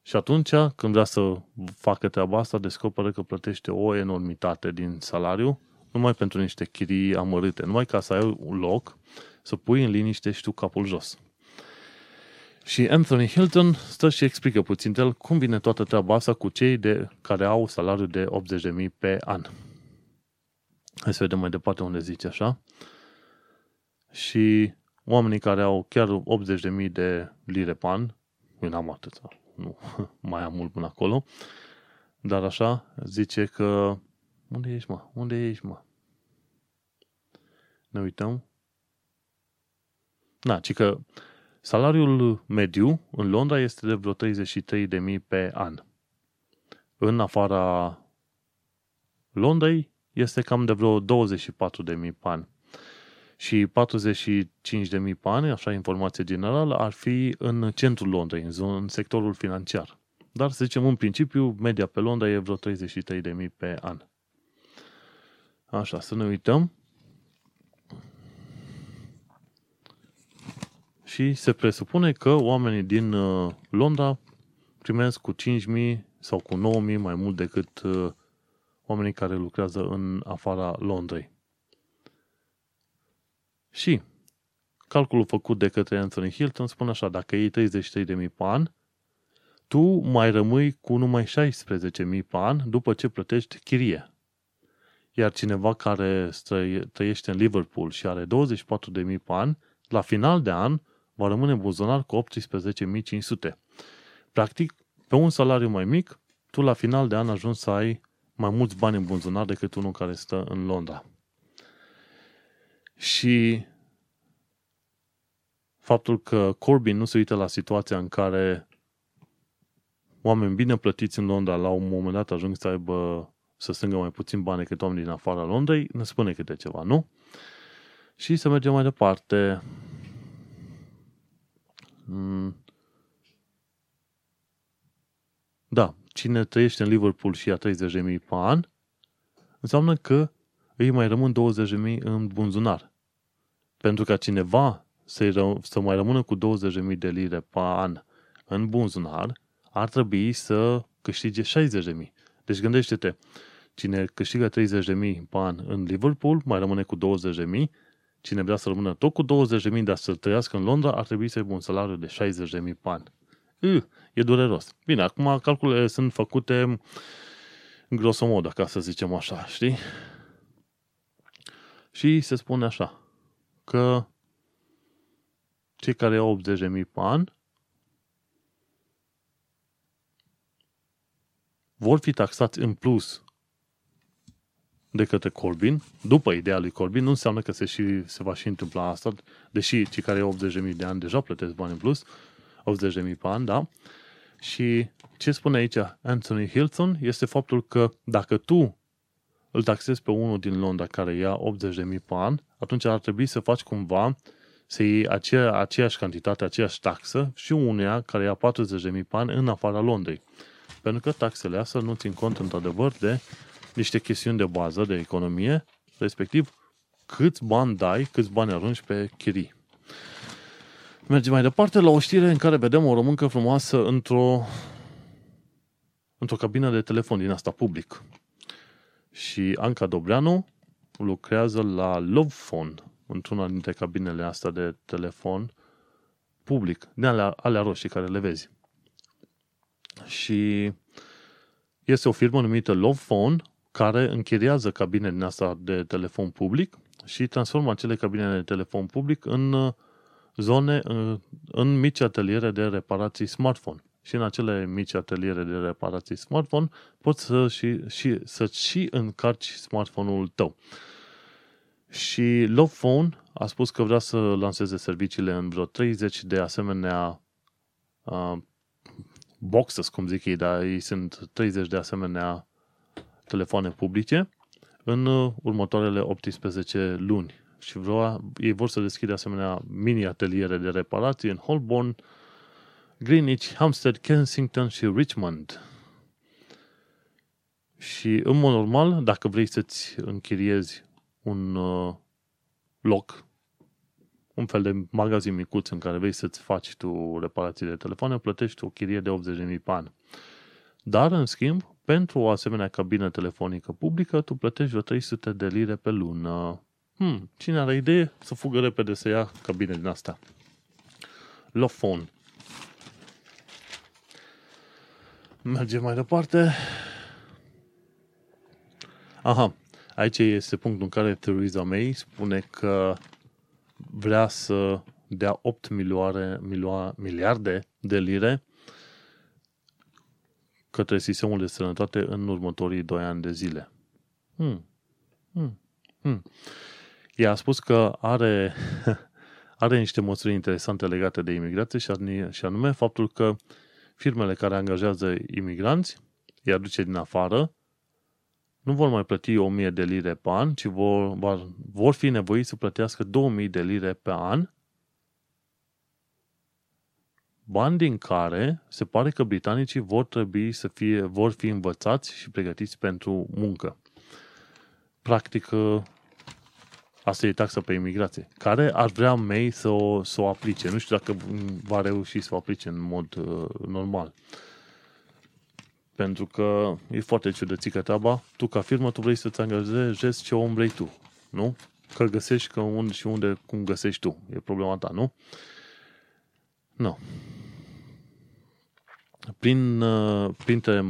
și atunci, când vrea să facă treaba asta, descoperă că plătește o enormitate din salariu numai pentru niște chirii amărâte, numai ca să ai un loc să pui în liniște și tu capul jos. Și Anthony Hilton stă și explică puțin el cum vine toată treaba asta cu cei care au salariu de 80.000 pe an. Hai să vedem mai departe unde zice așa. Și oamenii care au chiar 80.000 de lire pe an, eu n-am atât, nu mai am mult până acolo, dar așa zice că Unde ești, mă? Ne uităm. Ci că salariul mediu în Londra este de vreo 33.000 pe an. În afara Londrei este cam de vreo 24.000 pe an. Și 45.000 pe an, așa informație generală, ar fi în centrul Londrei, în sectorul financiar. Dar, să zicem, în principiu, media pe Londra e vreo 33.000 pe an. Așa, să ne uităm. Și se presupune că oamenii din Londra primesc cu 5.000 sau cu 9.000 mai mult decât oamenii care lucrează în afara Londrei. Și calculul făcut de către Anthony Hilton spune așa, dacă iei 33.000 pe an, tu mai rămâi cu numai 16.000 pe an după ce plătești chirie. Iar cineva care trăiește în Liverpool și are 24.000 pe an, la final de an va rămâne buzonar cu 18.500. Practic, pe un salariu mai mic, tu la final de an ajungi să ai mai mulți bani în buzunar decât unul care stă în Londra. Și faptul că Corbyn nu se uită la situația în care oameni bine plătiți în Londra la un moment dat ajung să aibă să strângă mai puțin bani decât oameni din afara Londrei, ne spune câte ceva, nu? Și să mergem mai departe. Da. Cine trăiește în Liverpool și ia 30.000 pe an, înseamnă că îi mai rămân 20.000 în bunzunar. Pentru ca cineva să mai rămână cu 20.000 de lire pe an în bunzunar, ar trebui să câștige 60.000. Deci gândește-te, cine câștigă 30.000 pe an în Liverpool, mai rămâne cu 20.000. Cine vrea să rămână tot cu 20.000, dar să trăiască în Londra, ar trebui să aibă un salariu de 60.000 pe an. E dureros. Bine, acum calculele sunt făcute grosomodo, ca să zicem așa, știi? Și se spune așa, că cei care au 80.000 pe an vor fi taxați în plus de către Corbyn, după ideea lui Corbyn, nu înseamnă că se va și întâmpla asta, deși cei care au 80.000 de ani deja plătesc bani în plus, 80.000 pe an, da? Și ce spune aici Anthony Hilton este faptul că dacă tu îl taxezi pe unul din Londra care ia 80.000 pe an, atunci ar trebui să faci cumva să iei aceeași cantitate, aceeași taxă și unuia care ia 40.000 pe an în afara Londrei. Pentru că taxele astea nu țin cont într-adevăr de niște chestiuni de bază, de economie, respectiv câți bani dai, câți bani arunci pe chirii. Mergem mai departe la o știre în care vedem o româncă frumoasă într-o cabină de telefon din asta public. Și Anca Dobreanu lucrează la LoveFone, într-una dintre cabinele astea de telefon public, de alea roșii care le vezi. Și este o firmă numită LoveFone, care închiriază cabine din asta de telefon public și transformă acele cabine de telefon public în zone, în mici ateliere de reparații smartphone. Și în acele mici ateliere de reparații smartphone poți să încarci smartphone-ul tău. Și LoveFone a spus că vrea să lanseze serviciile în vreo 30 de asemenea boxes, cum zic ei, dar ei sunt 30 de asemenea telefoane publice în următoarele 18 luni. Și ei vor să deschide asemenea mini-ateliere de reparații în Holborn, Greenwich, Hampstead, Kensington și Richmond. Și în mod normal, dacă vrei să-ți închiriezi un loc, un fel de magazin micuț în care vrei să-ți faci tu reparații de telefoane, plătești o chirie de 80.000 pe an. Dar, în schimb, pentru o asemenea cabină telefonică publică, tu plătești vreo 300 de lire pe lună. Cine are idee să fugă repede să ia cabine din asta? LoveFone. Mergem mai departe. Aha, aici este punctul în care Theresa May spune că vrea să dea 8 miliarde de lire către sistemul de sănătate în următorii 2 ani de zile. Ea a spus că are niște măsuri interesante legate de imigrație și anume faptul că firmele care angajează imigranți, îi aduce din afară, nu vor mai plăti 1.000 de lire pe an, ci vor fi nevoiți să plătească 2.000 de lire pe an, bani din care se pare că britanicii vor fi învățați și pregătiți pentru muncă. Practic, asta e taxa pe imigrație, care ar vrea May să o aplice. Nu știu dacă va reuși să o aplice în mod normal. Pentru că e foarte ciudățică treaba. Tu, ca firmă, tu vrei să-ți angajezi ce om vrei tu, nu? Că găsești cum găsești tu. E problema ta, nu? Nu. Printre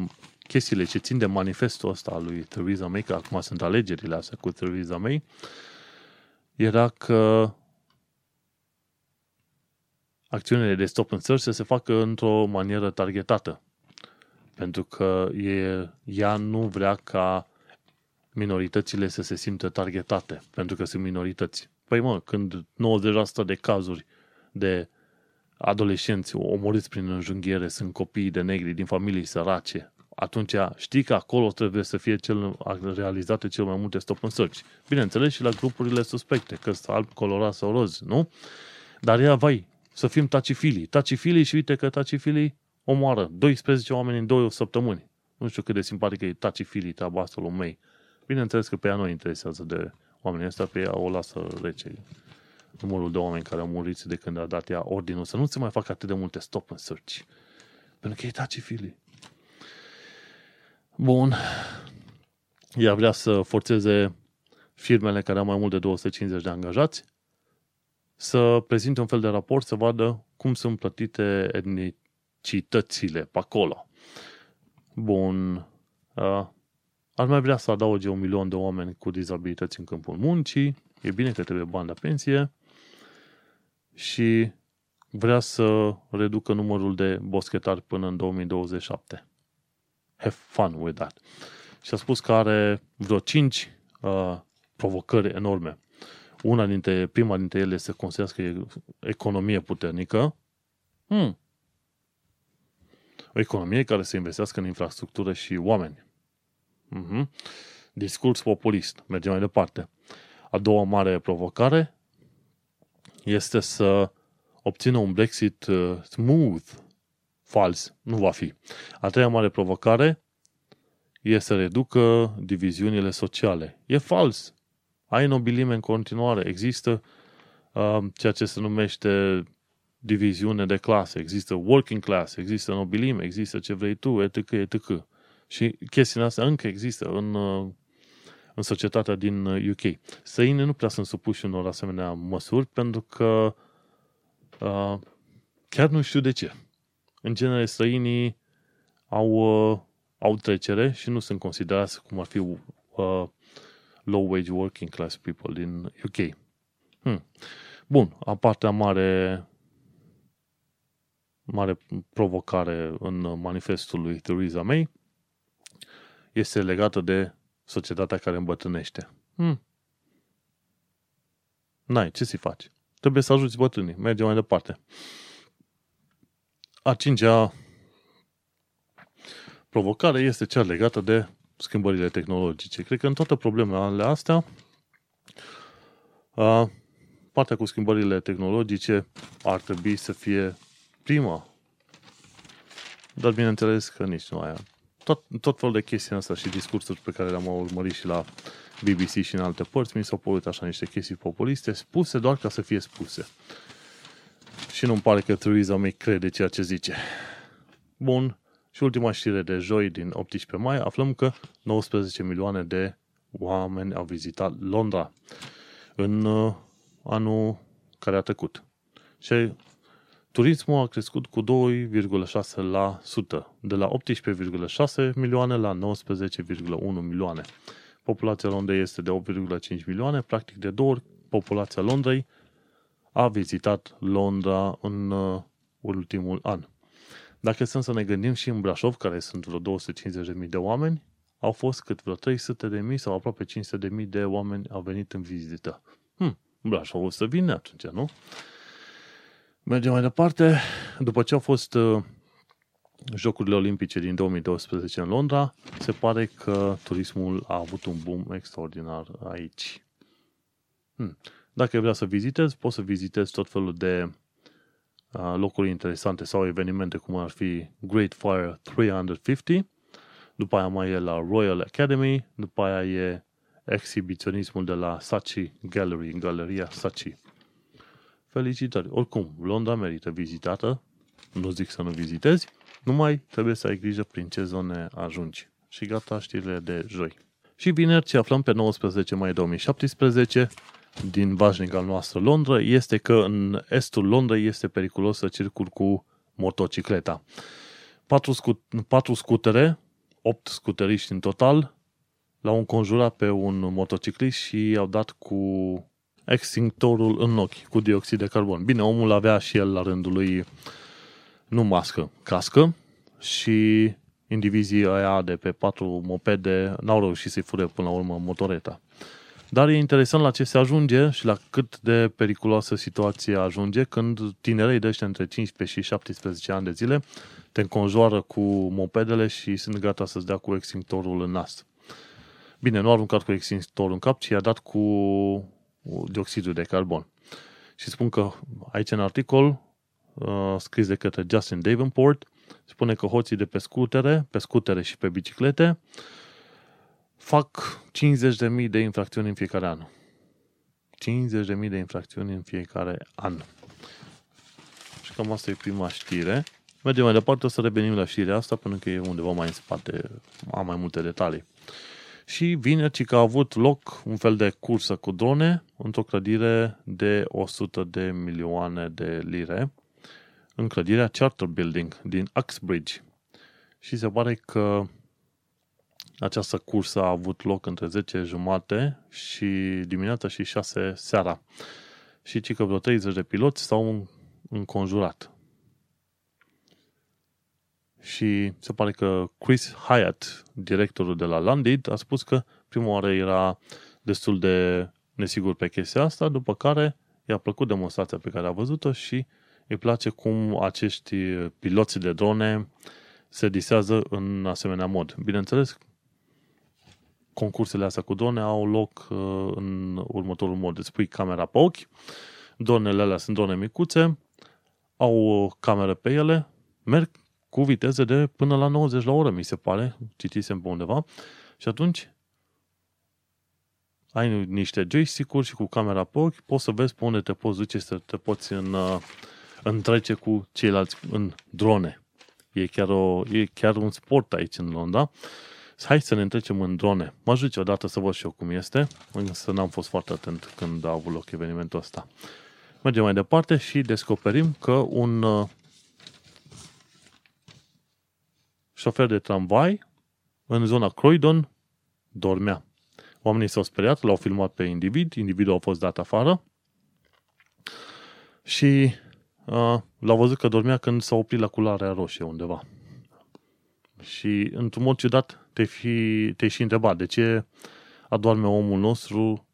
chestiile ce țin de manifestul ăsta al lui Theresa May, că acum sunt alegerile astea cu Theresa May, era că acțiunile de stop and search să se facă într-o manieră targetată. Pentru că ea nu vrea ca minoritățile să se simtă targetate, pentru că sunt minorități. Păi mă, când 90% de cazuri de adolescenți omorâți prin înjunghiere sunt copiii de negri din familii sărace, atunci știi că acolo trebuie să fie realizate cel mai multe stop and search. Bineînțeles și la grupurile suspecte, că sunt alb, colorat sau roz, nu? Dar ea, să fim tacifilii și uite că tacifilii omoară 12 oameni în 2 săptămâni. Nu știu cât de simpatică e tacifilii treaba asta lui May. Bineînțeles că pe ea nu interesează de oamenii ăștia, pe ea o lasă rece. Numărul de oameni care au murit de când a dat ea ordinul să nu se mai facă atât de multe stop and search. Pentru că e taci filii. Bun. Ea vrea să forțeze firmele care au mai mult de 250 de angajați să prezinte un fel de raport, să vadă cum sunt plătite etnicitățile pe acolo. Bun. Ar mai vrea să adauge 1 milion de oameni cu dizabilități în câmpul muncii. E bine că trebuie bani de pensie. Și vrea să reducă numărul de boschetari până în 2027. Have fun with that. Și a spus că are vreo 5 provocări enorme. Prima dintre ele este să construiască economie puternică. O economie care să investească în infrastructură și oameni. Discurs populist. Mergem mai departe. A doua mare provocare este să obțină un Brexit smooth. Fals. Nu va fi. A treia mare provocare e să reducă diviziunile sociale. E fals. Ai nobilime în continuare. Există ceea ce se numește diviziune de clase. Există working class, există nobilime, există ce vrei tu, etc., etc. Și chestiile astea încă există în societatea din UK. Săinii nu prea sunt supuși unor asemenea măsuri, pentru că chiar nu știu de ce. În genere, săinii au trecere și nu sunt considerați cum ar fi low-wage working class people din UK. Bun, a partea mare provocare în manifestul lui Theresa May este legată de societatea care îmbătrânește. N-ai, ce să-i faci? Trebuie să ajuți bătrânii. Mergem mai departe. A 5-a provocare este cea legată de schimbările tehnologice. Cred că în toate problemele astea, partea cu schimbările tehnologice ar trebui să fie prima. Dar bineînțeles că nici nu aia. Tot felul de chestii astea și discursuri pe care le-am urmărit și la BBC și în alte părți, mi s-au părut așa niște chestii populiste, spuse doar ca să fie spuse. Și nu-mi pare că Theresa May crede ceea ce zice. Bun. Și ultima știre de joi, din 18 mai, aflăm că 19 milioane de oameni au vizitat Londra în anul care a trecut. Și turismul a crescut cu 2,6%, de la 18,6 milioane la 19,1 milioane. Populația Londrei este de 8,5 milioane, practic de 2 ori populația Londrei a vizitat Londra în ultimul an. Dacă sunt să ne gândim și în Brașov, care sunt vreo 250.000 de oameni, au fost cât vreo 300.000 sau aproape 500.000 de oameni au venit în vizită. Brașov o să vină atunci, nu? Mergem mai departe. După ce au fost Jocurile Olimpice din 2012 în Londra, se pare că turismul a avut un boom extraordinar aici. Dacă vrea să vizitezi, poți să vizitezi tot felul de locuri interesante sau evenimente, cum ar fi Great Fire 350, după aia mai e la Royal Academy, după aia e exhibiționismul de la Saatchi Gallery, în galeria Saatchi. Felicitări! Oricum, Londra merită vizitată, nu zic să nu vizitezi, numai trebuie să ai grijă prin ce zone ajungi. Și gata, știrile de joi. Și vineri, ce aflăm pe 19 mai 2017, din vașnica noastră Londra, este că în estul Londrei este periculos să circuli cu motocicleta. 4 scutere, 8 scuteriști în total, l-au înconjurat pe un motociclist și i-au dat cu extinctorul în ochi, cu dioxid de carbon. Bine, omul avea și el la rândul lui nu mască, cască, și indivizii aia de pe 4 mopede n-au reușit să-i fure până la urmă motoreta. Dar e interesant la ce se ajunge și la cât de periculoasă situație ajunge când tinerei de ăștia între 15 și 17 ani de zile te înconjoară cu mopedele și sunt gata să-ți dea cu extinctorul în nas. Bine, nu a aruncat cu extinctorul în cap, ci i-a dat cu dioxidul de carbon. Și spun că aici în articol scris de către Justin Davenport, spune că hoții de pe scutere și pe biciclete fac 50.000 de infracțiuni în fiecare an. 50.000 de infracțiuni în fiecare an. Și cam asta e prima știre. Mergem mai departe, o să revenim la știrea asta, pentru că e undeva mai în spate, am mai multe detalii. Și vineri că a avut loc un fel de cursă cu drone într-o clădire de 100 de milioane de lire, în clădirea Charter Building din Uxbridge. Și se pare că această cursă a avut loc între 10:30 și dimineața și 6 seara. Și ci că vreo 30 de piloți s-au înconjurat. Și se pare că Chris Hyatt, directorul de la Landit, a spus că prima oară era destul de nesigur pe chestia asta, după care i-a plăcut demonstrația pe care a văzut-o și îi place cum acești piloți de drone se disează în asemenea mod. Bineînțeles, concursele astea cu drone au loc în următorul mod. Îți pui camera pe ochi, dronele alea sunt drone micuțe, au o cameră pe ele, merg cu viteze de până la 90 la oră, mi se pare, citisem pe undeva, și atunci ai niște joystick-uri și cu camera pe ochi poți să vezi pe unde te poți duce să te poți întrece cu ceilalți în drone. E chiar un sport aici în Londra. Hai să ne întrecem în drone. Mă ajut odată să văd și eu cum este, însă n-am fost foarte atent când a avut loc evenimentul ăsta. Mergem mai departe și descoperim că un șofer de tramvai în zona Croydon dormea. Oamenii s-au speriat, l-au filmat pe individ, individul a fost dat afară și l-au văzut că dormea când s-a oprit la culoarea roșie undeva. Și într-un mod ciudat te-ai și întrebat de ce adorme omul nostru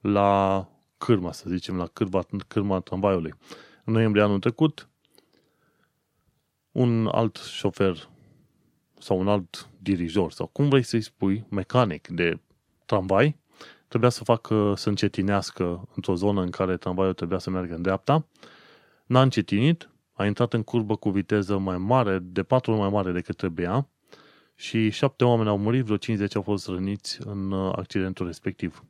la cârma, să zicem, la cârma tramvaiului. În noiembrie anul trecut, un alt șofer sau un alt dirijor, sau cum vrei să-i spui, mecanic de tramvai, trebuia să încetinească într-o zonă în care tramvaiul trebuia să meargă în dreapta. N-a încetinit, a intrat în curbă cu viteză mai mare, de 4 ori mai mare decât trebuia, și 7 oameni au murit, vreo 50 au fost răniți în accidentul respectiv.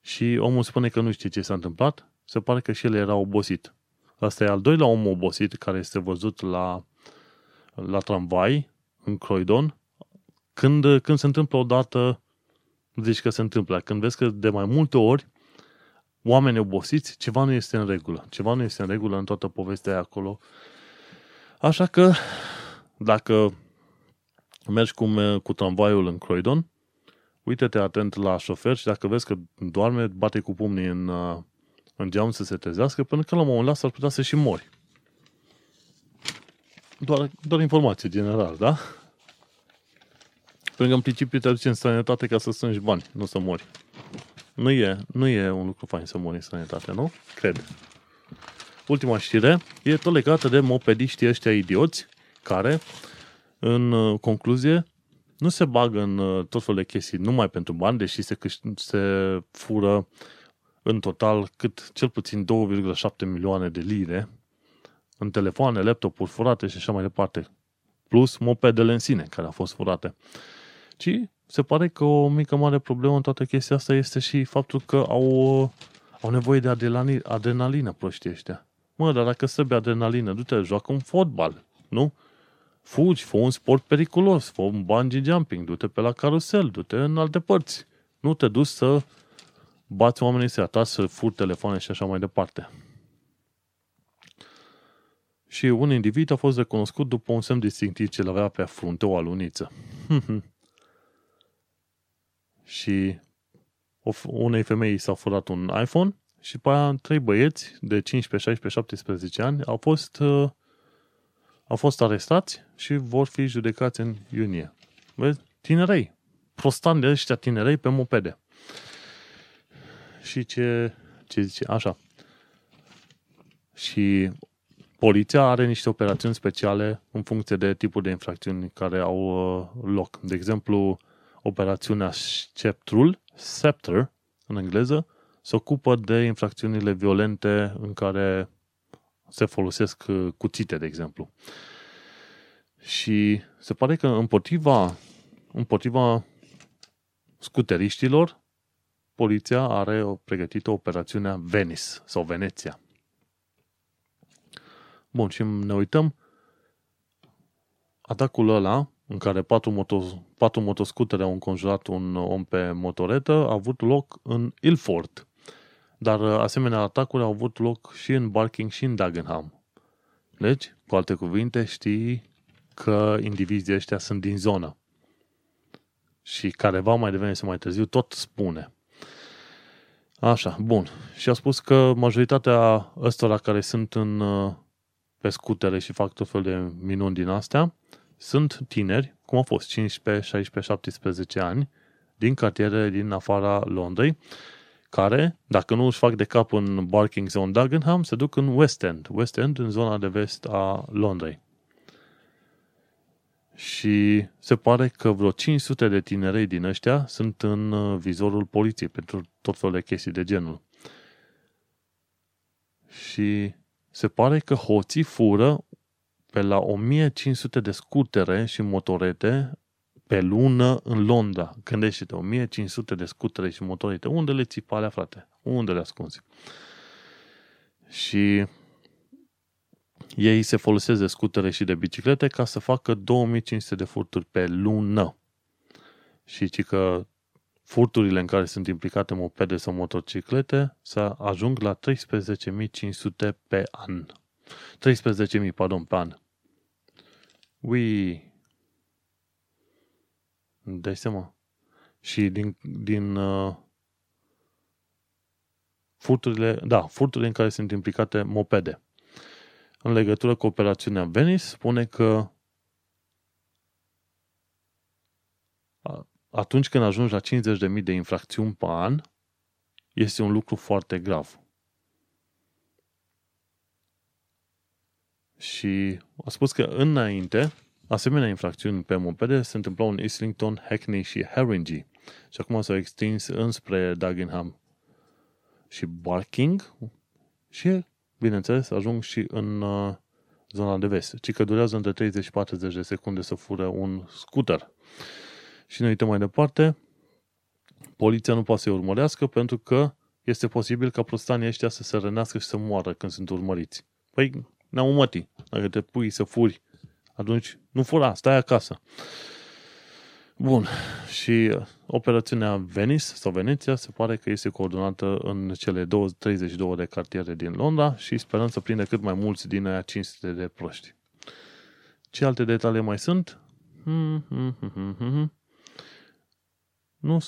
Și omul spune că nu știe ce s-a întâmplat, se pare că și el era obosit. Asta e al doilea om obosit care este văzut la tramvai, în Croydon. Când se întâmplă o dată, zici că se întâmplă. Când vezi că de mai multe ori oameni obosiți, ceva nu este în regulă. Ceva nu este în regulă în toată povestea acolo. Așa că, dacă mergi cu tramvaiul în Croydon, uite-te atent la șofer și dacă vezi că doarme, bate cu pumnii în geam să se trezească, până că la un moment dat s-ar putea să și mori. Doar informație generală, da? Pentru că în principiu te aduci în străinătate ca să strângi bani, nu să mori. Nu e un lucru fain să mori în străinătate, nu? Cred. Ultima știre e tot legată de mopediștii ăștia idioți, care, în concluzie, nu se bagă în tot felul de chestii numai pentru bani, deși se fură în total cât cel puțin 2,7 milioane de lire în telefoane, laptopuri furate și așa mai departe, plus mopedele în sine, care au fost furate. Ci se pare că o mică mare problemă în toată chestia asta este și faptul că au nevoie de adrenalină proștii ăștia. Mă, dar dacă trebuie adrenalină, du-te, joacă un fotbal, nu? Fugi, fă un sport periculos, fă un bungee jumping, du-te pe la carusel, du-te în alte părți. Nu te duci să bați oamenii, să-i ataci, să furi telefoane și așa mai departe. Și un individ a fost recunoscut după un semn distinctiv ce l-avea pe frunte, o aluniță. Și unei femei s-a furat un iPhone și pe aia 3 băieți de 15, 16, 17 ani au fost arestați și vor fi judecați în iunie. Vezi? Tinerei. Prostani de ăștia tinerei pe mopede. Și ce zice? Așa. Și poliția are niște operațiuni speciale în funcție de tipul de infracțiuni care au loc. De exemplu, operațiunea Scepter, în engleză, se ocupă de infracțiunile violente în care se folosesc cuțite, de exemplu. Și se pare că împotriva scuteriștilor, poliția are pregătită operațiunea Venice sau Veneția. Bun, și ne uităm. Atacul ăla, în care patru motoscutere au înconjurat un om pe motoretă, a avut loc în Ilford. Dar asemenea atacuri au avut loc și în Barking și în Dagenham. Deci, cu alte cuvinte, știi că indivizii ăștia sunt din zonă. Și careva mai devine sau mai târziu tot spune. Așa, bun. Și a spus că majoritatea ăstora care sunt pe scutere și fac tot fel de minuni din astea, sunt tineri, cum au fost 15, 16, 17 ani, din cartiere din afara Londrei, care, dacă nu își fac de cap în Barking sau în Dagenham, se duc în West End. West End, în zona de vest a Londrei. Și se pare că vreo 500 de tinerei din ăștia sunt în vizorul poliției pentru tot felul de chestii de genul. Și se pare că hoții fură pe la 1500 de scutere și motorete pe lună în Londra. Gândește-te, 1500 de scutere și motorete. Unde le ții pe alea, frate? Unde le ascunzi? Și ei se folosesc de scutere și de biciclete ca să facă 2500 de furturi pe lună. Și ci că furturile în care sunt implicate mopede sau motociclete se ajung la 13.500 pe an. 13.000, pardon, pe an. Ui! Dai seama. Și din furturile, da, furturile în care sunt implicate mopede. În legătură cu operațiunea Venice, spune că atunci când ajungi la 50.000 de infracțiuni pe an, este un lucru foarte grav. Și a spus că înainte, asemenea infracțiuni pe mopede se întâmplau în Islington, Hackney și Haringey. Și acum s-au extins înspre Dagenham și Barking și, bineînțeles, ajung și în zona de vest. Ci că durează între 30 și 40 de secunde să fură un scooter. Și ne uităm mai departe. Poliția nu poate să-i urmărească pentru că este posibil ca prostanii ăștia să se rănească și să moară când sunt urmăriți. Păi, n-am mătii. Dacă te pui să furi, atunci nu fura, stai acasă. Bun. Și operațiunea Venice sau Veneția se pare că este coordonată în cele 32 de cartiere din Londra și sperăm să prindă cât mai mulți din aia 500 de proști. Ce alte detalii mai sunt? Nu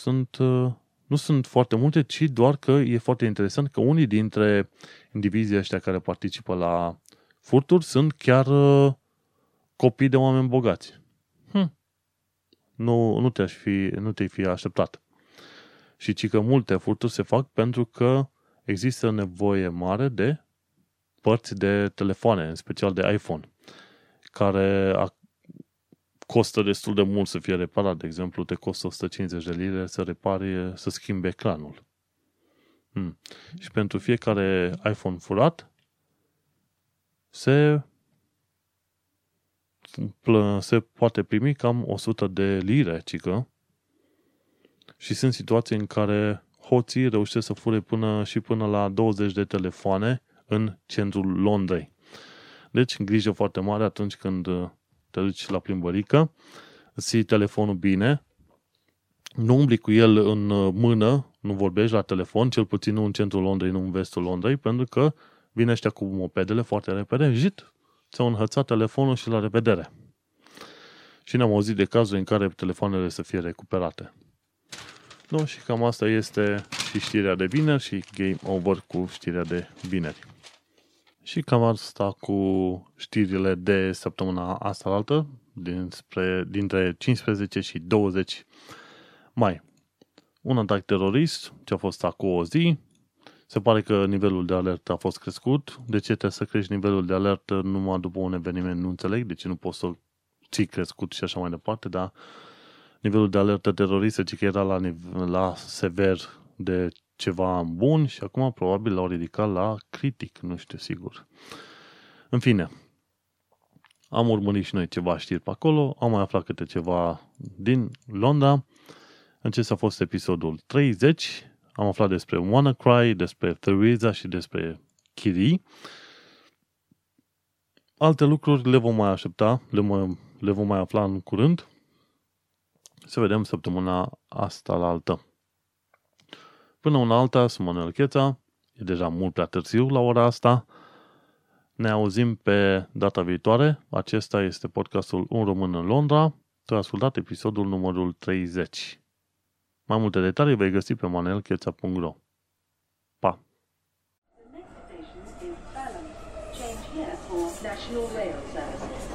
sunt foarte multe, ci doar că e foarte interesant că unii dintre indivizii ăștia care participă la furturi sunt chiar copii de oameni bogați. Nu te-ai fi așteptat. Și ci că multe furturi se fac pentru că există nevoie mare de părți de telefoane, în special de iPhone, care costă destul de mult să fie reparat. De exemplu, te costă 150 de lire să repari, să schimbi ecranul. Și pentru fiecare iPhone furat se poate primi cam 100 de lire, cică. Și sunt situații în care hoții reușesc să fure până la 20 de telefoane în centrul Londrei. Deci, grijă foarte mare atunci când te duci la plimbărică, îți ții telefonul bine, nu umbli cu el în mână, nu vorbești la telefon, cel puțin nu în centrul Londrei, nu în vestul Londrei, pentru că vin ăștia cu mopedele foarte repede, jit, ți-au înhățat telefonul și la revedere. Și ne-am auzit de cazuri în care telefoanele să fie recuperate. Nu, și cam asta este și știrea de vineri și Game Over cu știrea de vineri. Și cam asta cu știrile de săptămâna asta-altă, dintre 15 și 20 mai. Un atac terorist, ce a fost acum o zi, se pare că nivelul de alertă a fost crescut. De ce trebuie să crești nivelul de alertă numai după un eveniment? Nu înțeleg de ce nu poți să-l ții crescut și așa mai departe, dar nivelul de alertă teroristă zice că era la sever de ceva bun și acum probabil l-au ridicat la critic, nu știu sigur. În fine, am urmărit și noi ceva știri pe acolo, am mai aflat câte ceva din Londra. Acesta a fost episodul 30. Am aflat despre WannaCry, despre Theresa și despre Chirii. Alte lucruri le vom mai aștepta, le vom mai afla în curând. Să vedem săptămâna asta la altă. Până una alta, sunt Manuel Cheța. E deja mult prea târziu la ora asta. Ne auzim pe data viitoare. Acesta este podcastul Un român în Londra. Tu ai ascultat episodul numărul 30. Mai multe detalii vei găsi pe ManuelCheța.ro. Pa! The next station is Balham. Change here for National Rail Services.